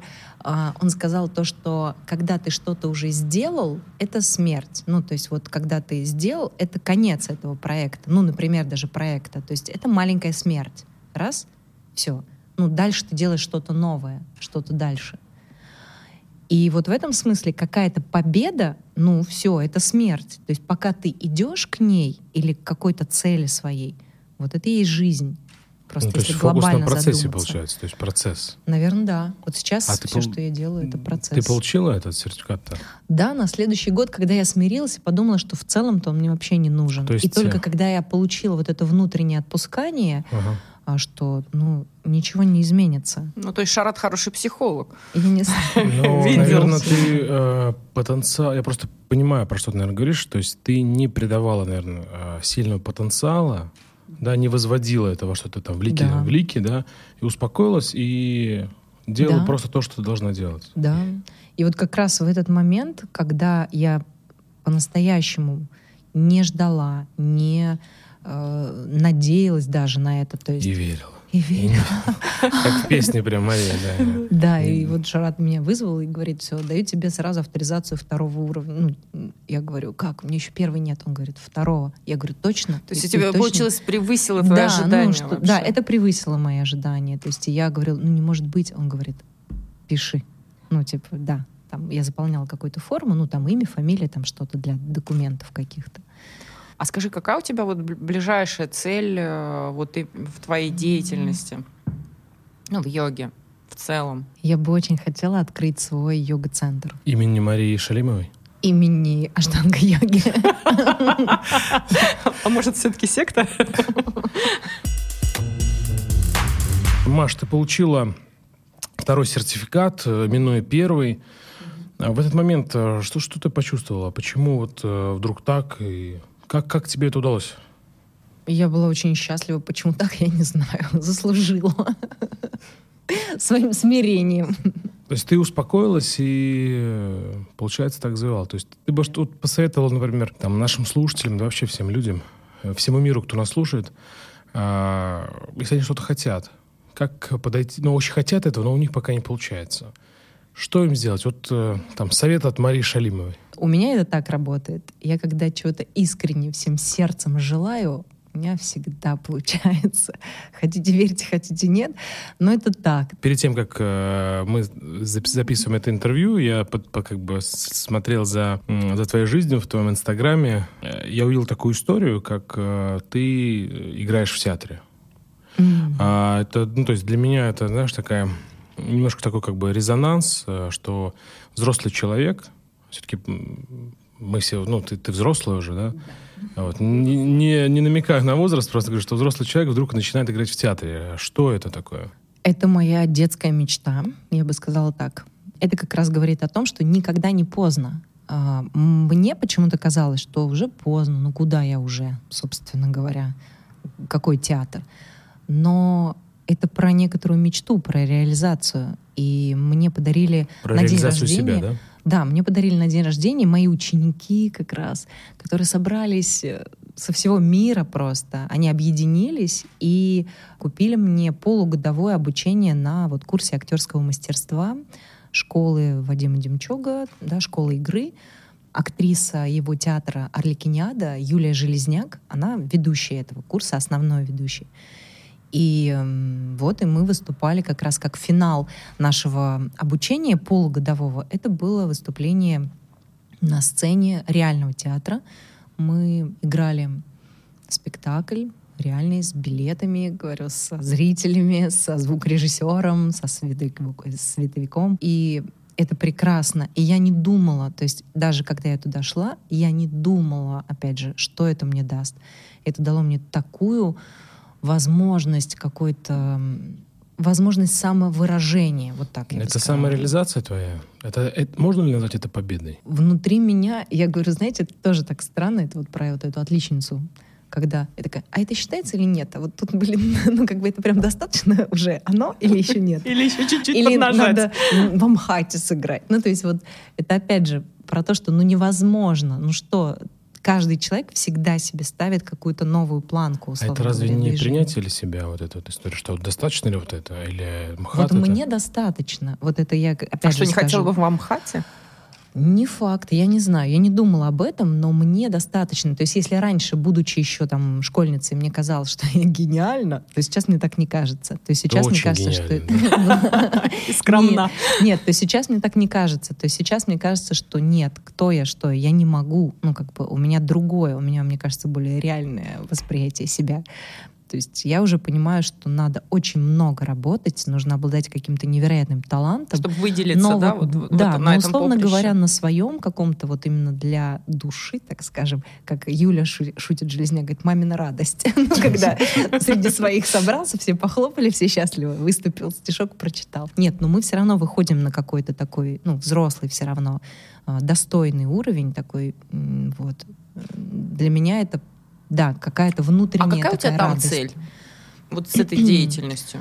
Он сказал то, что когда ты что-то уже сделал, это смерть. То есть когда ты сделал, это конец этого проекта. Например, даже проекта. То есть это маленькая смерть. Раз, все. Дальше ты делаешь что-то новое, что-то дальше. И в этом смысле какая-то победа, все, это смерть. То есть пока ты идешь к ней или к какой-то цели своей, это и есть жизнь. Просто то если есть фокус на процессе получается, то есть процесс. Наверное, да. Сейчас что я делаю, это процесс. Ты получила этот сертификат-то? Да, на следующий год, когда я смирилась, подумала, что в целом-то он мне вообще не нужен. То есть... И только когда я получила это внутреннее отпускание, что, ничего не изменится. То есть Шарат хороший психолог. Наверное, ты потенциал... Я просто понимаю, про что ты, наверное, говоришь. То есть ты не придавала, наверное, сильного потенциала, да, не возводила этого что-то там в лики, да, и успокоилась, и делала просто то, что ты должна делать. Да. И как раз в этот момент, когда я по-настоящему не ждала, не надеялась даже на это. То есть... И верила. И верила. Как в песне прям Мария, да. Да, и Шарат меня вызвал и говорит, все, даю тебе сразу авторизацию второго уровня. Я говорю, как? Мне еще первого нет. Он говорит, второго. Я говорю, точно? То есть у тебя получилось, превысило твои ожидания? Да, это превысило мои ожидания. То есть я говорила, не может быть. Он говорит, пиши. Там я заполняла какую-то форму, имя, фамилия, там что-то для документов каких-то. А скажи, какая у тебя ближайшая цель в твоей деятельности, в йоге в целом? Я бы очень хотела открыть свой йога-центр. Имени Марии Шалимовой? Имени аштанга-йоги. А может, все-таки секта? Маш, ты получила второй сертификат, минуя первый. В этот момент что ты почувствовала? Почему вдруг так и... Как тебе это удалось? Я была очень счастлива. Почему так, я не знаю. Заслужила. Своим смирением. То есть ты успокоилась и, получается, так завела. То есть ты бы что-то посоветовала, например, нашим слушателям, да вообще всем людям, всему миру, кто нас слушает, если они что-то хотят, как подойти? Очень хотят этого, но у них пока не получается. Что им сделать? Совет от Марии Шалимовой. У меня это так работает. Я когда чего-то искренне всем сердцем желаю, у меня всегда получается. Хотите верьте, хотите нет, но это так. Перед тем, как мы записываем это интервью, я смотрел за твоей жизнью в твоем Инстаграме. Я увидел такую историю, как ты играешь в театре. Mm-hmm. То есть для меня это, знаешь, такая... Немножко такой резонанс, что взрослый человек, все-таки мы все, ты взрослый уже, да? Не намекая на возраст, просто говорю, что взрослый человек вдруг начинает играть в театре. Что это такое? Это моя детская мечта, я бы сказала так. Это как раз говорит о том, что никогда не поздно. Мне почему-то казалось, что уже поздно, куда я уже, собственно говоря, какой театр. Но... Это про некоторую мечту, про реализацию. И мне подарили на день рождения... себя, да? Да, мне подарили на день рождения мои ученики как раз, которые собрались со всего мира просто. Они объединились и купили мне полугодовое обучение на курсе актерского мастерства школы Вадима Демчуга, да, школы игры. Актриса его театра «Орликиниада» Юлия Железняк, она ведущая этого курса, основной ведущий. И и мы выступали как раз как финал нашего обучения полугодового. Это было выступление на сцене реального театра. Мы играли спектакль реальный, с билетами, говорю, со зрителями, со звукорежиссером, со световиком. И это прекрасно. И я не думала, то есть даже когда я туда шла, я не думала, опять же, что это мне даст. Это дало мне такую... возможность какой-то возможность самовыражения, вот так я бы сказала. Это самореализация твоя? Это можно ли назвать это победой? Внутри меня, я говорю, знаете, это тоже так странно, это вот про вот эту отличницу, когда я такая, а это считается или нет? А вот тут, блин, ну как бы это прям достаточно уже оно или еще нет? Или еще чуть-чуть поднажать. Или надо в МХАТе сыграть. Ну то есть вот это опять же про то, что ну невозможно, ну что... Каждый человек всегда себе ставит какую-то новую планку. А это разве не принятие ли себя, вот эту вот историю? Что достаточно ли вот это? Или МХАТ? Вот мне достаточно. Вот это я опять же скажу. А что, не хотела бы в МХАТе? Не факт, я не знаю. Я не думала об этом, но мне достаточно. То есть если раньше, будучи еще там школьницей, мне казалось, что я гениальна, то сейчас мне так не кажется. То есть сейчас мне кажется, что это... Скромно. Нет, то есть сейчас мне так не кажется. То есть сейчас мне кажется, что нет, кто я, что я не могу. Ну как бы у меня другое, у меня, мне кажется, более реальное восприятие себя. То есть я уже понимаю, что надо очень много работать, нужно обладать каким-то невероятным талантом. Чтобы выделиться, но, да? Вот да, это, на этом условно поприще. Говоря, на своем каком-то вот именно для души, так скажем, как Юля шутит, Железняк, говорит, мамина радость. Когда среди своих собрался, все похлопали, все счастливы, выступил, стишок прочитал. Нет, но мы все равно выходим на какой-то такой, ну, взрослый все равно, достойный уровень такой, вот. Для меня это да, какая-то внутренняя такая радость. А какая у тебя там радость. Цель? Вот с этой деятельностью?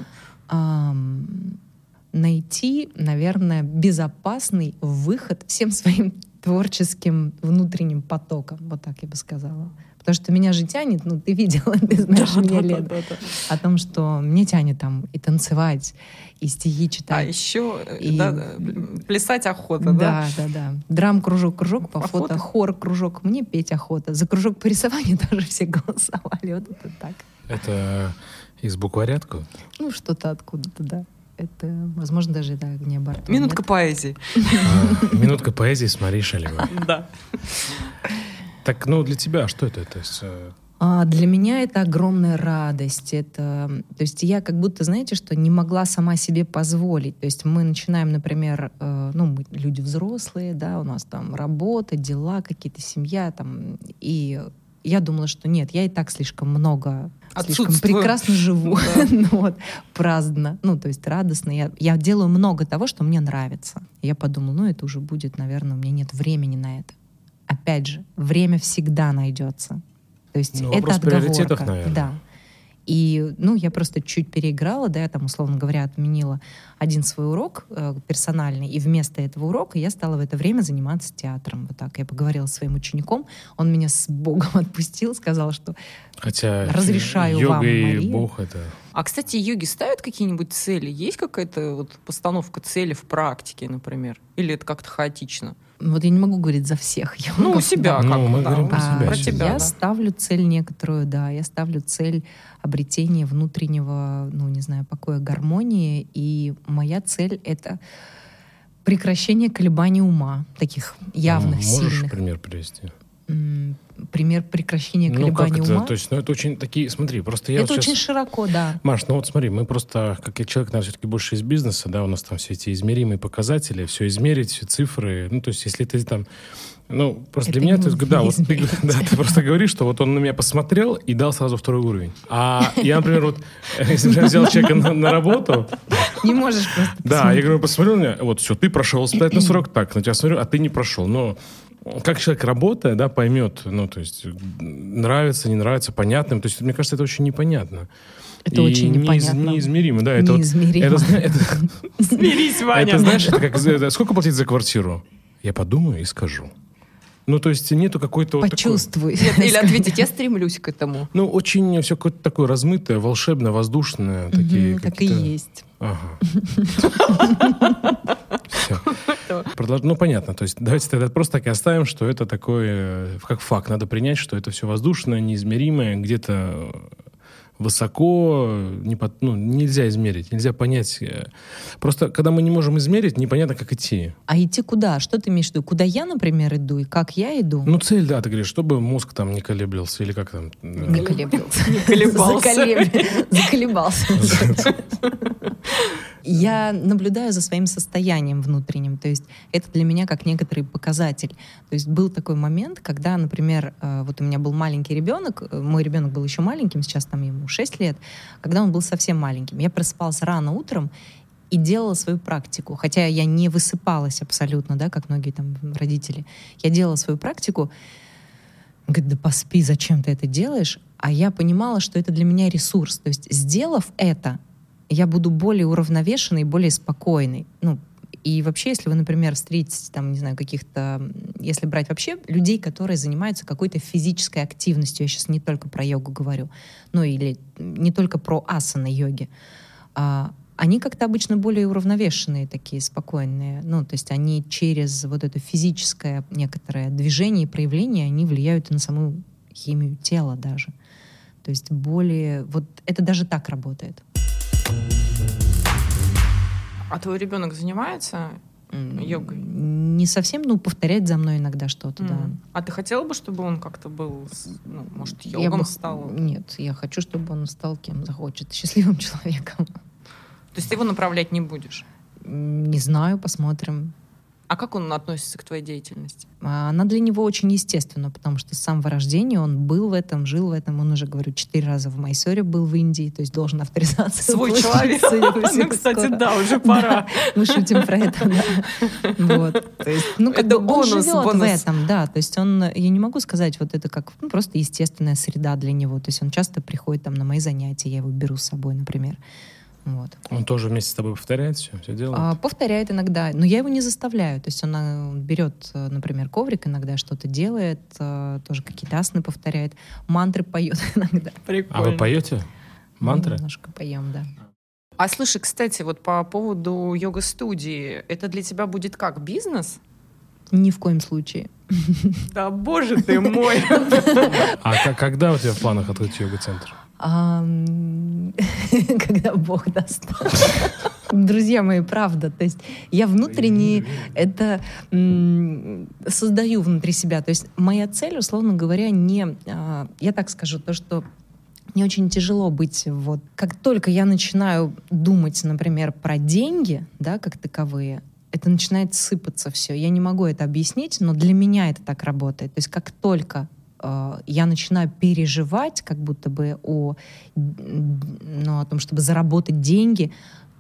Найти, наверное, безопасный выход всем своим творческим внутренним потоком. Вот так я бы сказала. Потому что меня же тянет, ну ты видела, ты знаешь, меня, Лена, о том, что мне тянет там и танцевать, и стихи читать. А еще и... да, плясать охота, да? Да. Драм-кружок, кружок по фото, хор-кружок, мне петь охота. За кружок по рисованию даже все голосовали, вот это так. Это из букварядку? Ну что-то откуда-то, да. Это, возможно, даже да, не оборотно. Минутка поэзии. Минутка поэзии с Марией Шалимовой. Да. Так, ну для тебя что это? То есть... для меня это огромная радость. Это, то есть я как будто, знаете, что не могла сама себе позволить. То есть мы начинаем, например, мы люди взрослые, да, у нас там работа, дела какие-то, семья, там, и я думала, что нет, я и так слишком много, слишком прекрасно живу, праздно, ну, то есть радостно. Я делаю много того, что мне нравится. Я подумала, это уже будет, наверное, у меня нет времени на это. Опять же, время всегда найдется. То есть это отговорка. Да. И, я просто чуть переиграла, да, я там, условно говоря, отменила один свой урок персональный, и вместо этого урока я стала в это время заниматься театром. Вот так я поговорила с своим учеником, он меня с Богом отпустил, сказал, что хотя разрешаю йога вам, Мария. И Бог это... А, кстати, йоги ставят какие-нибудь цели? Есть какая-то вот постановка цели в практике, например? Или это как-то хаотично? Вот я не могу говорить за всех. Я у себя как-то. Мы говорим про себя. Я ставлю цель некоторую, да. Я ставлю цель обретения внутреннего, покоя, гармонии. И моя цель — это прекращение колебаний ума, таких явных, сильных. Можешь пример привести? Пример прекращения колебаний ума? То есть, это очень такие... Смотри, просто я это вот очень сейчас... широко, да. Маш, смотри, мы просто, как я человек, наверное, все-таки больше из бизнеса, да, у нас там все эти измеримые показатели, все измерить, все цифры. Ну, то есть, если ты там... просто это для меня... ты просто говоришь, что вот он на меня посмотрел и дал сразу второй уровень. А я, например, вот, если я взял человека на работу... Не можешь просто посмотреть. Да, я говорю, посмотрел на меня, вот, все, ты прошел с 5 на 40, так, на тебя смотрю, а ты не прошел, но... Как человек, работая, да, поймет, нравится, не нравится, понятным. То есть, мне кажется, это очень непонятно. Это и очень непонятно. Неизмеримо, да. Неизмеримо. Смирись, Ваня. Это, знаешь, сколько платить за квартиру? Я подумаю и скажу. То есть нету какой-то... Почувствуй. Вот такой... Или ответить, я стремлюсь к этому. Очень все какое-то такое размытое, волшебное, воздушное. Такие так какие-то... и есть. Ага. Все. Понятно. То есть давайте тогда просто так и оставим, что это такое, как факт. Надо принять, что это все воздушное, неизмеримое, где-то высоко, нельзя измерить, нельзя понять. Просто, когда мы не можем измерить, непонятно, как идти. А идти куда? Что ты имеешь в виду? Куда я, например, иду и как я иду? Цель, да, ты говоришь, чтобы мозг там не колеблился, или как там? Не колебался. Не колебался. Заколебался. Я наблюдаю за своим состоянием внутренним, то есть это для меня как некоторый показатель. То есть был такой момент, когда, например, вот у меня был маленький ребенок, мой ребенок был еще маленьким, сейчас там ему 6 лет, когда он был совсем маленьким. Я просыпалась рано утром и делала свою практику, хотя я не высыпалась абсолютно, да, как многие там родители. Я делала свою практику, говорит, да поспи, зачем ты это делаешь? А я понимала, что это для меня ресурс. То есть сделав это, я буду более уравновешенной, более спокойной. Ну, и вообще, если вы, например, встретите там, не знаю, каких-то... Если брать вообще людей, которые занимаются какой-то физической активностью, я сейчас не только про йогу говорю, ну или не только про асана-йоги, они как-то обычно более уравновешенные такие, спокойные. Ну, то есть они через вот это физическое некоторое движение и проявление, они влияют и на саму химию тела даже. То есть более... Вот это даже так работает. А твой ребенок занимается йогой? Не совсем, ну, повторяет за мной иногда что-то, да. А ты хотела бы, чтобы он как-то был, ну, может, йогом стал? Нет, я хочу, чтобы он стал кем захочет, счастливым человеком. То есть ты его направлять не будешь? Не знаю, посмотрим. А как он относится к твоей деятельности? Она для него очень естественна, потому что с самого рождения он был в этом, жил в этом. Он уже, говорю, 4 раза в Майсоре был в Индии, то есть должен авторизацию. Свой человек. Ну, кстати, да, уже пора. Мы шутим про это, да. Ну, как бы он живет в этом, да. То есть он, я не могу сказать, вот это как просто естественная среда для него. То есть он часто приходит там на мои занятия, я его беру с собой, например. Вот. Он тоже вместе с тобой повторяет все делает? Повторяет иногда, но я его не заставляю. То есть он берет, например, коврик, иногда что-то делает, тоже какие-то асаны повторяет, мантры поет иногда. Прикольно. А вы поете мантры? Мы немножко поем, да. А слушай, кстати, вот по поводу йога-студии, это для тебя будет как, бизнес? Ни в коем случае. Да боже ты мой! А когда у тебя в планах открыть йога-центр? Когда Бог даст. Друзья мои, правда. То есть я внутренне это создаю внутри себя. То есть моя цель, условно говоря, не... Я так скажу, то, что мне очень тяжело быть... Вот, как только я начинаю думать, например, про деньги, да, как таковые, это начинает сыпаться все. Я не могу это объяснить, но для меня это так работает. То есть как только... я начинаю переживать как будто бы о том, чтобы заработать деньги,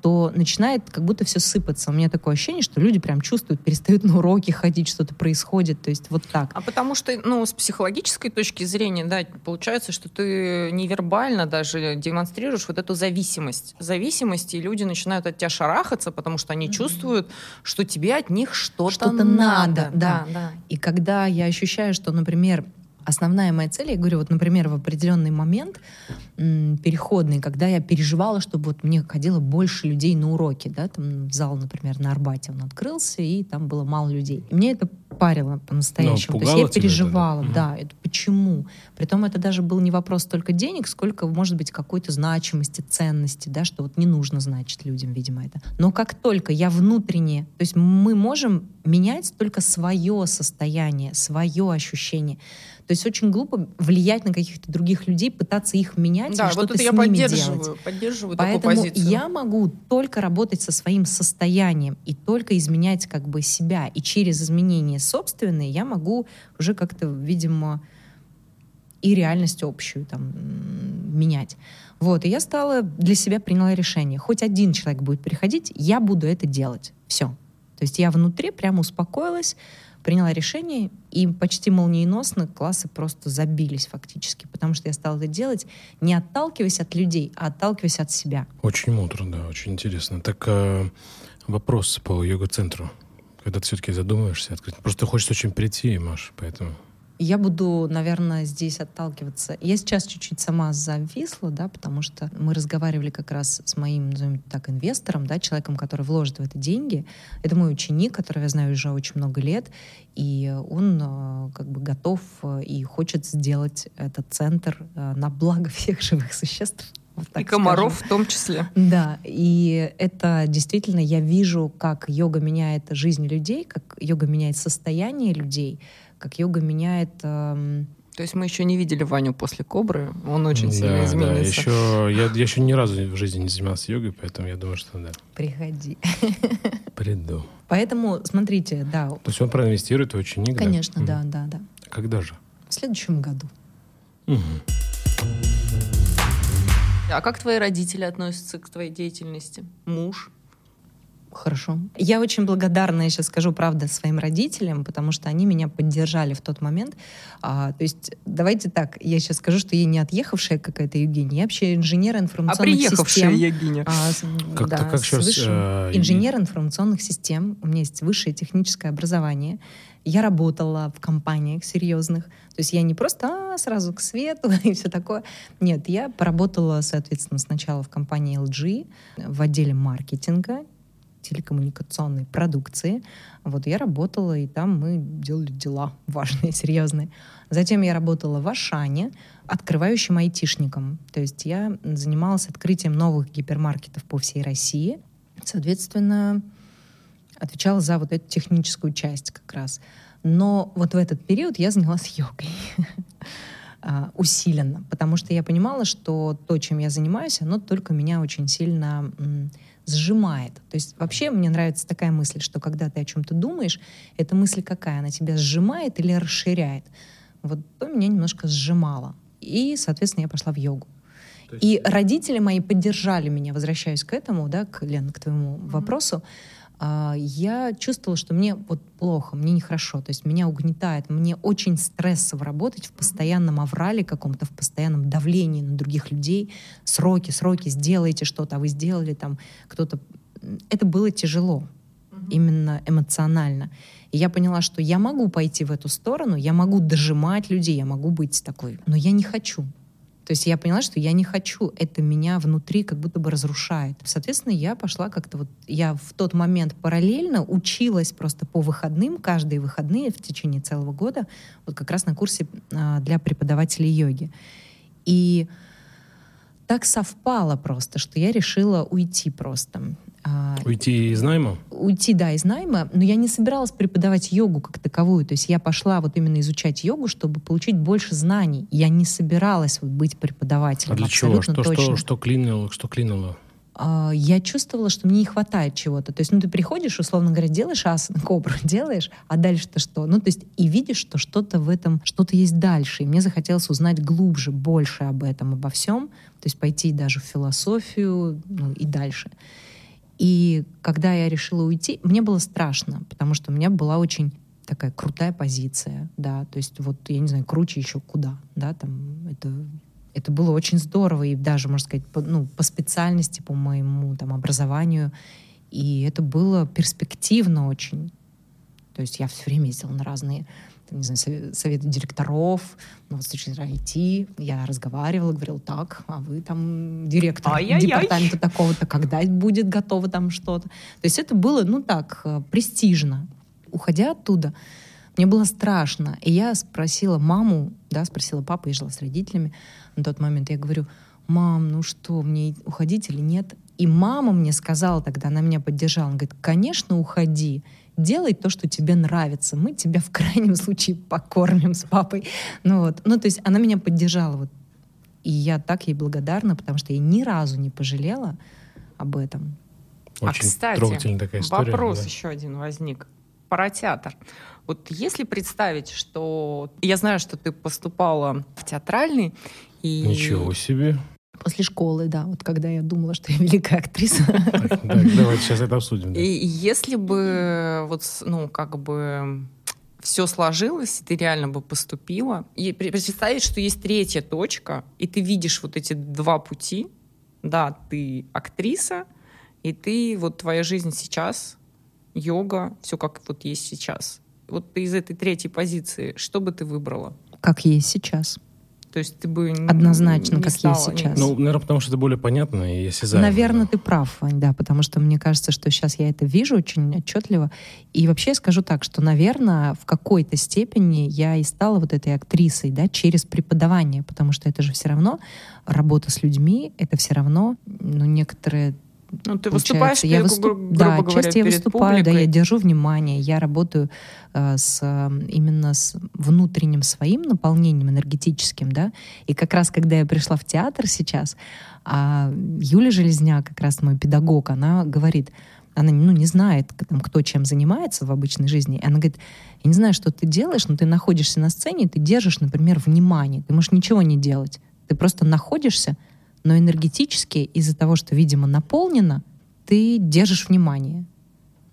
то начинает как будто все сыпаться. У меня такое ощущение, что люди прям чувствуют, перестают на уроки ходить, что-то происходит, то есть вот так. А потому что, ну, с психологической точки зрения, да, получается, что ты невербально даже демонстрируешь вот эту зависимость. Зависимость, и люди начинают от тебя шарахаться, потому что они чувствуют, что тебе от них что-то надо. Да. И когда я ощущаю, что, например, основная моя цель, я говорю, вот, например, в определенный момент переходный, когда я переживала, чтобы вот мне ходило больше людей на уроки, да, там зал, например, на Арбате он открылся, и там было мало людей. И мне это парило по-настоящему. То есть я переживала, это, да? Да, это почему? Притом это даже был не вопрос столько денег, сколько, может быть, какой-то значимости, ценности, да, что вот не нужно, значит, людям, видимо, это. Но как только я внутренне, то есть мы можем менять только свое состояние, свое ощущение. То есть очень глупо влиять на каких-то других людей, пытаться их менять, да, и что-то вот с ними делать. Поддерживаю такую позицию. Поэтому я могу только работать со своим состоянием и только изменять как бы себя. И через изменения собственные я могу уже как-то, видимо, и реальность общую там менять. Вот. И я стала, для себя приняла решение. Хоть один человек будет приходить, я буду это делать. Все. То есть я внутри прямо успокоилась, приняла решение, и почти молниеносно классы просто забились фактически, потому что я стала это делать, не отталкиваясь от людей, а отталкиваясь от себя. Очень мудро, да, очень интересно. Так вопрос по йога-центру. Когда ты все-таки задумаешься открыть? Просто хочется очень прийти, Маш, поэтому... Я буду, наверное, здесь отталкиваться. Я сейчас чуть-чуть сама зависла, да, потому что мы разговаривали как раз с моим, назовем так, инвестором, да, человеком, который вложит в это деньги. Это мой ученик, которого я знаю уже очень много лет, и он как бы готов и хочет сделать этот центр на благо всех живых существ. Вот так и комаров, скажем, в том числе. Да, и это действительно, я вижу, как йога меняет жизнь людей, как йога меняет состояние людей, как йога меняет То есть мы еще не видели Ваню после кобры, он очень сильно изменится. Да, еще, я еще ни разу в жизни не занимался йогой, поэтому я думаю, что да. Приходи. Приду. Поэтому, смотрите, да. То есть он проинвестирует в ученика? Конечно, да. Когда же? В следующем году. Угу. А как твои родители относятся к твоей деятельности? Муж? Хорошо. Я очень благодарна, я сейчас скажу, правда, своим родителям, потому что они меня поддержали в тот момент. То есть, давайте так, я сейчас скажу, что я не отъехавшая какая-то Евгения, я вообще инженер информационных систем. А приехавшая Евгения. Инженер информационных систем. У меня есть высшее техническое образование. Я работала в компаниях серьезных. То есть я не просто сразу к свету и все такое. Нет, я поработала, соответственно, сначала в компании LG, в отделе маркетинга, телекоммуникационной продукции. Вот я работала, и там мы делали дела важные, серьезные. Затем я работала в Ашане, открывающим айтишником. То есть я занималась открытием новых гипермаркетов по всей России. Соответственно, отвечала за вот эту техническую часть как раз. Но вот в этот период я занялась йогой усиленно, потому что я понимала, что то, чем я занимаюсь, оно только меня очень сильно сжимает. То есть вообще мне нравится такая мысль, что когда ты о чем-то думаешь, эта мысль какая? Она тебя сжимает или расширяет? Вот то меня немножко сжимало. И, соответственно, я пошла в йогу. Есть... И родители мои поддержали меня, возвращаюсь к этому, да, Лен, к твоему вопросу. Я чувствовала, что мне вот плохо, мне нехорошо, то есть меня угнетает, мне очень стрессово работать в постоянном аврале каком-то, в постоянном давлении на других людей, сроки, сделайте что-то, а вы сделали там кто-то. Это было тяжело, именно эмоционально. И я поняла, что я могу пойти в эту сторону, я могу дожимать людей, я могу быть такой, но я не хочу. То есть я поняла, что я не хочу, это меня внутри как будто бы разрушает. Соответственно, я пошла как-то вот... Я в тот момент параллельно училась просто по выходным, каждые выходные в течение целого года, вот как раз на курсе для преподавателей йоги. И так совпало просто, что я решила уйти просто. Уйти из найма? Уйти, да, из найма, но я не собиралась преподавать йогу как таковую, то есть я пошла вот именно изучать йогу, чтобы получить больше знаний. Я не собиралась вот быть преподавателем. А для чего? Что клинило? Я чувствовала, что мне не хватает чего-то. То есть, ты приходишь, условно говоря, делаешь асану, кобру делаешь, а дальше-то что? То есть, и видишь, что что-то в этом, что-то есть дальше. И мне захотелось узнать глубже, больше об этом, обо всем. То есть, пойти даже в философию, и дальше. И когда я решила уйти, мне было страшно, потому что у меня была очень такая крутая позиция, да, то есть вот, я не знаю, круче еще куда, да, там, это было очень здорово, и даже, можно сказать, по специальности, по моему там образованию, и это было перспективно очень, то есть я все время ездила на разные... не знаю, советы директоров, вот с точки зрения IT, я разговаривала, говорила, так, а вы там директор департамента такого-то, когда будет готово там что-то. То есть это было, так, престижно. Уходя оттуда, мне было страшно. И я спросила маму, спросила папу, я жила с родителями на тот момент, я говорю, мам, что, мне уходить или нет? И мама мне сказала тогда, она меня поддержала, она говорит, конечно, уходи, делай то, что тебе нравится. Мы тебя в крайнем случае покормим с папой. То есть она меня поддержала. Вот. И я так ей благодарна, потому что я ни разу не пожалела об этом. Очень трогательная такая история. Вопрос еще один возник. Про театр. Вот если представить, что... Я знаю, что ты поступала в театральный. И... Ничего себе. После школы, вот когда я думала, что я великая актриса. Так, давайте сейчас это обсудим. Да. И если бы, все сложилось, и ты реально бы поступила, и представить, что есть третья точка, и ты видишь вот эти два пути, ты актриса, и ты, твоя жизнь сейчас, йога, все как есть сейчас. Вот ты из этой третьей позиции, что бы ты выбрала? Как есть сейчас. То есть ты бы однозначно, как я сейчас. Наверное, потому что это более понятно и осязаемо. Наверное, ты прав, Вань, потому что мне кажется, что сейчас я это вижу очень отчетливо. И вообще я скажу так, что, наверное, в какой-то степени я и стала вот этой актрисой, через преподавание, потому что это же все равно работа с людьми, это все равно, некоторые Ну, ты выступаешь, я грубо говоря, я выступаю, публикой. Да, я держу внимание, я работаю именно с внутренним своим наполнением энергетическим, да, и как раз, когда я пришла в театр сейчас, Юлия Железняк, как раз мой педагог, она говорит, она не знает, кто чем занимается в обычной жизни, и она говорит, я не знаю, что ты делаешь, но ты находишься на сцене, ты держишь, например, внимание, ты можешь ничего не делать, ты просто находишься, но энергетически из-за того, что, видимо, наполнено, ты держишь внимание.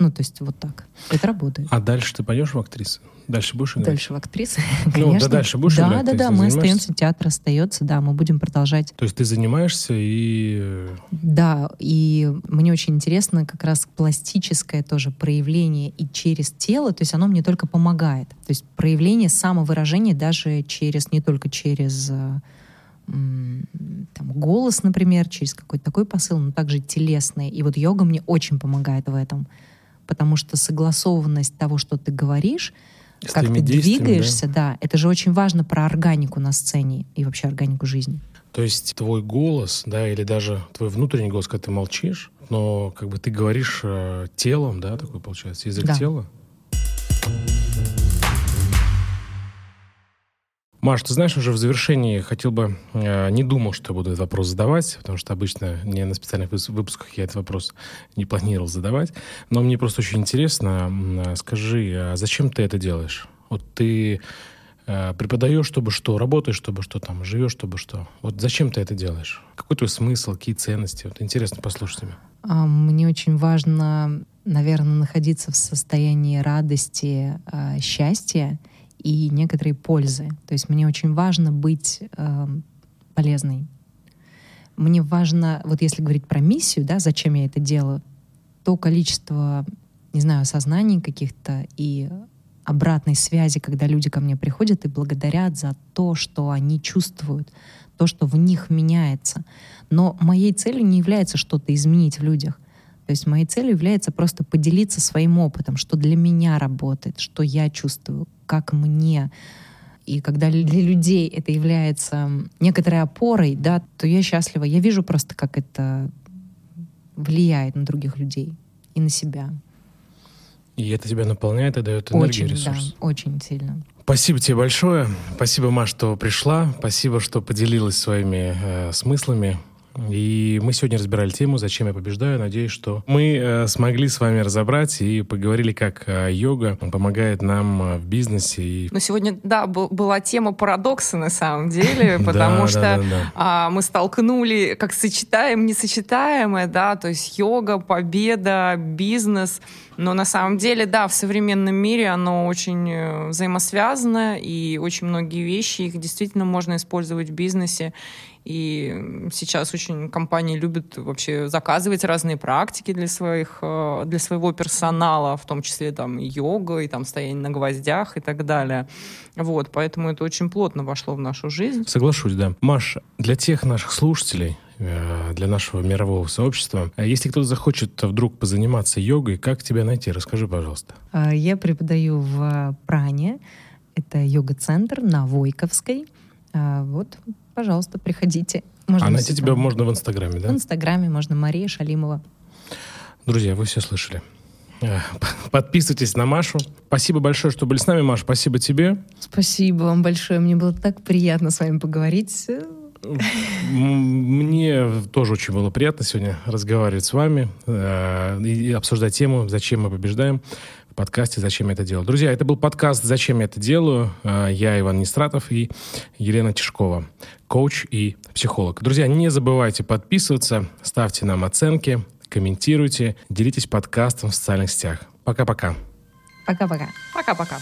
Ну, то есть вот так. Это работает. А дальше ты пойдешь в актрисы? Дальше будешь играть? Дальше в актрисы, конечно. Ну, да, дальше будешь играть? Да, мы остаемся, театр остается, да, мы будем продолжать. То есть ты занимаешься и... Да, и мне очень интересно как раз пластическое тоже проявление и через тело, то есть оно мне только помогает. То есть проявление самовыражения даже через, не только через... Там, голос, например, через какой-то такой посыл, но также телесный. И вот йога мне очень помогает в этом, потому что согласованность того, что ты говоришь, с как ты двигаешься, да, это же очень важно про органику на сцене и вообще органику жизни. То есть твой голос, да, или даже твой внутренний голос, когда ты молчишь, но как бы ты говоришь телом, да, такой получается, язык тела. Маш, ты знаешь, уже в завершении хотел бы... не думал, что буду этот вопрос задавать, потому что обычно не на специальных выпусках я этот вопрос не планировал задавать. Но мне просто очень интересно. Скажи, а зачем ты это делаешь? Вот ты преподаешь, чтобы что? Работаешь, чтобы что? Там, живешь, чтобы что? Вот зачем ты это делаешь? Какой твой смысл? Какие ценности? Вот интересно послушать тебя. Мне очень важно, наверное, находиться в состоянии радости, счастья и некоторые пользы. То есть мне очень важно быть полезной. Мне важно, вот если говорить про миссию, да, зачем я это делаю, то количество, не знаю, осознаний каких-то и обратной связи, когда люди ко мне приходят и благодарят за то, что они чувствуют, то, что в них меняется. Но моей целью не является что-то изменить в людях. То есть моей целью является просто поделиться своим опытом, что для меня работает, что я чувствую, как мне. И когда для людей это является некоторой опорой, да, то я счастлива. Я вижу просто, как это влияет на других людей и на себя. И это тебя наполняет и дает энергию, ресурс. Да, очень сильно. Спасибо тебе большое. Спасибо, Маш, что пришла. Спасибо, что поделилась своими смыслами. И мы сегодня разбирали тему «Зачем я побеждаю?». Надеюсь, что мы смогли с вами разобрать и поговорили, как йога помогает нам в бизнесе. И... Но сегодня, да, была тема парадокса на самом деле, потому что мы столкнули, как сочетаем несочетаемое, да, то есть йога, победа, бизнес. Но на самом деле, да, в современном мире оно очень взаимосвязано, и очень многие вещи, их действительно можно использовать в бизнесе. И сейчас очень компании любят вообще заказывать разные практики для своего персонала, в том числе там йога, и там стояние на гвоздях и так далее. Вот, поэтому это очень плотно вошло в нашу жизнь. Соглашусь, да. Маш, для тех наших слушателей, для нашего мирового сообщества. Если кто-то захочет вдруг позаниматься йогой, как тебя найти? Расскажи, пожалуйста. Я преподаю в Пране. Это йога-центр на Войковской. Вот, пожалуйста, приходите. Можно найти тебя можно в Инстаграме, да? В Инстаграме можно, Мария Шалимова. Друзья, вы все слышали. Подписывайтесь на Машу. Спасибо большое, что были с нами, Маша. Спасибо тебе. Спасибо вам большое. Мне было так приятно с вами поговорить. Мне тоже очень было приятно сегодня разговаривать с вами и обсуждать тему «Зачем мы побеждаем?» в подкасте «Зачем я это делаю?». Друзья, это был подкаст «Зачем я это делаю?». Я Иван Нестратов и Елена Тишкова, коуч и психолог. Друзья, не забывайте подписываться, ставьте нам оценки, комментируйте, делитесь подкастом в социальных сетях. Пока-пока. Пока-пока. Пока-пока.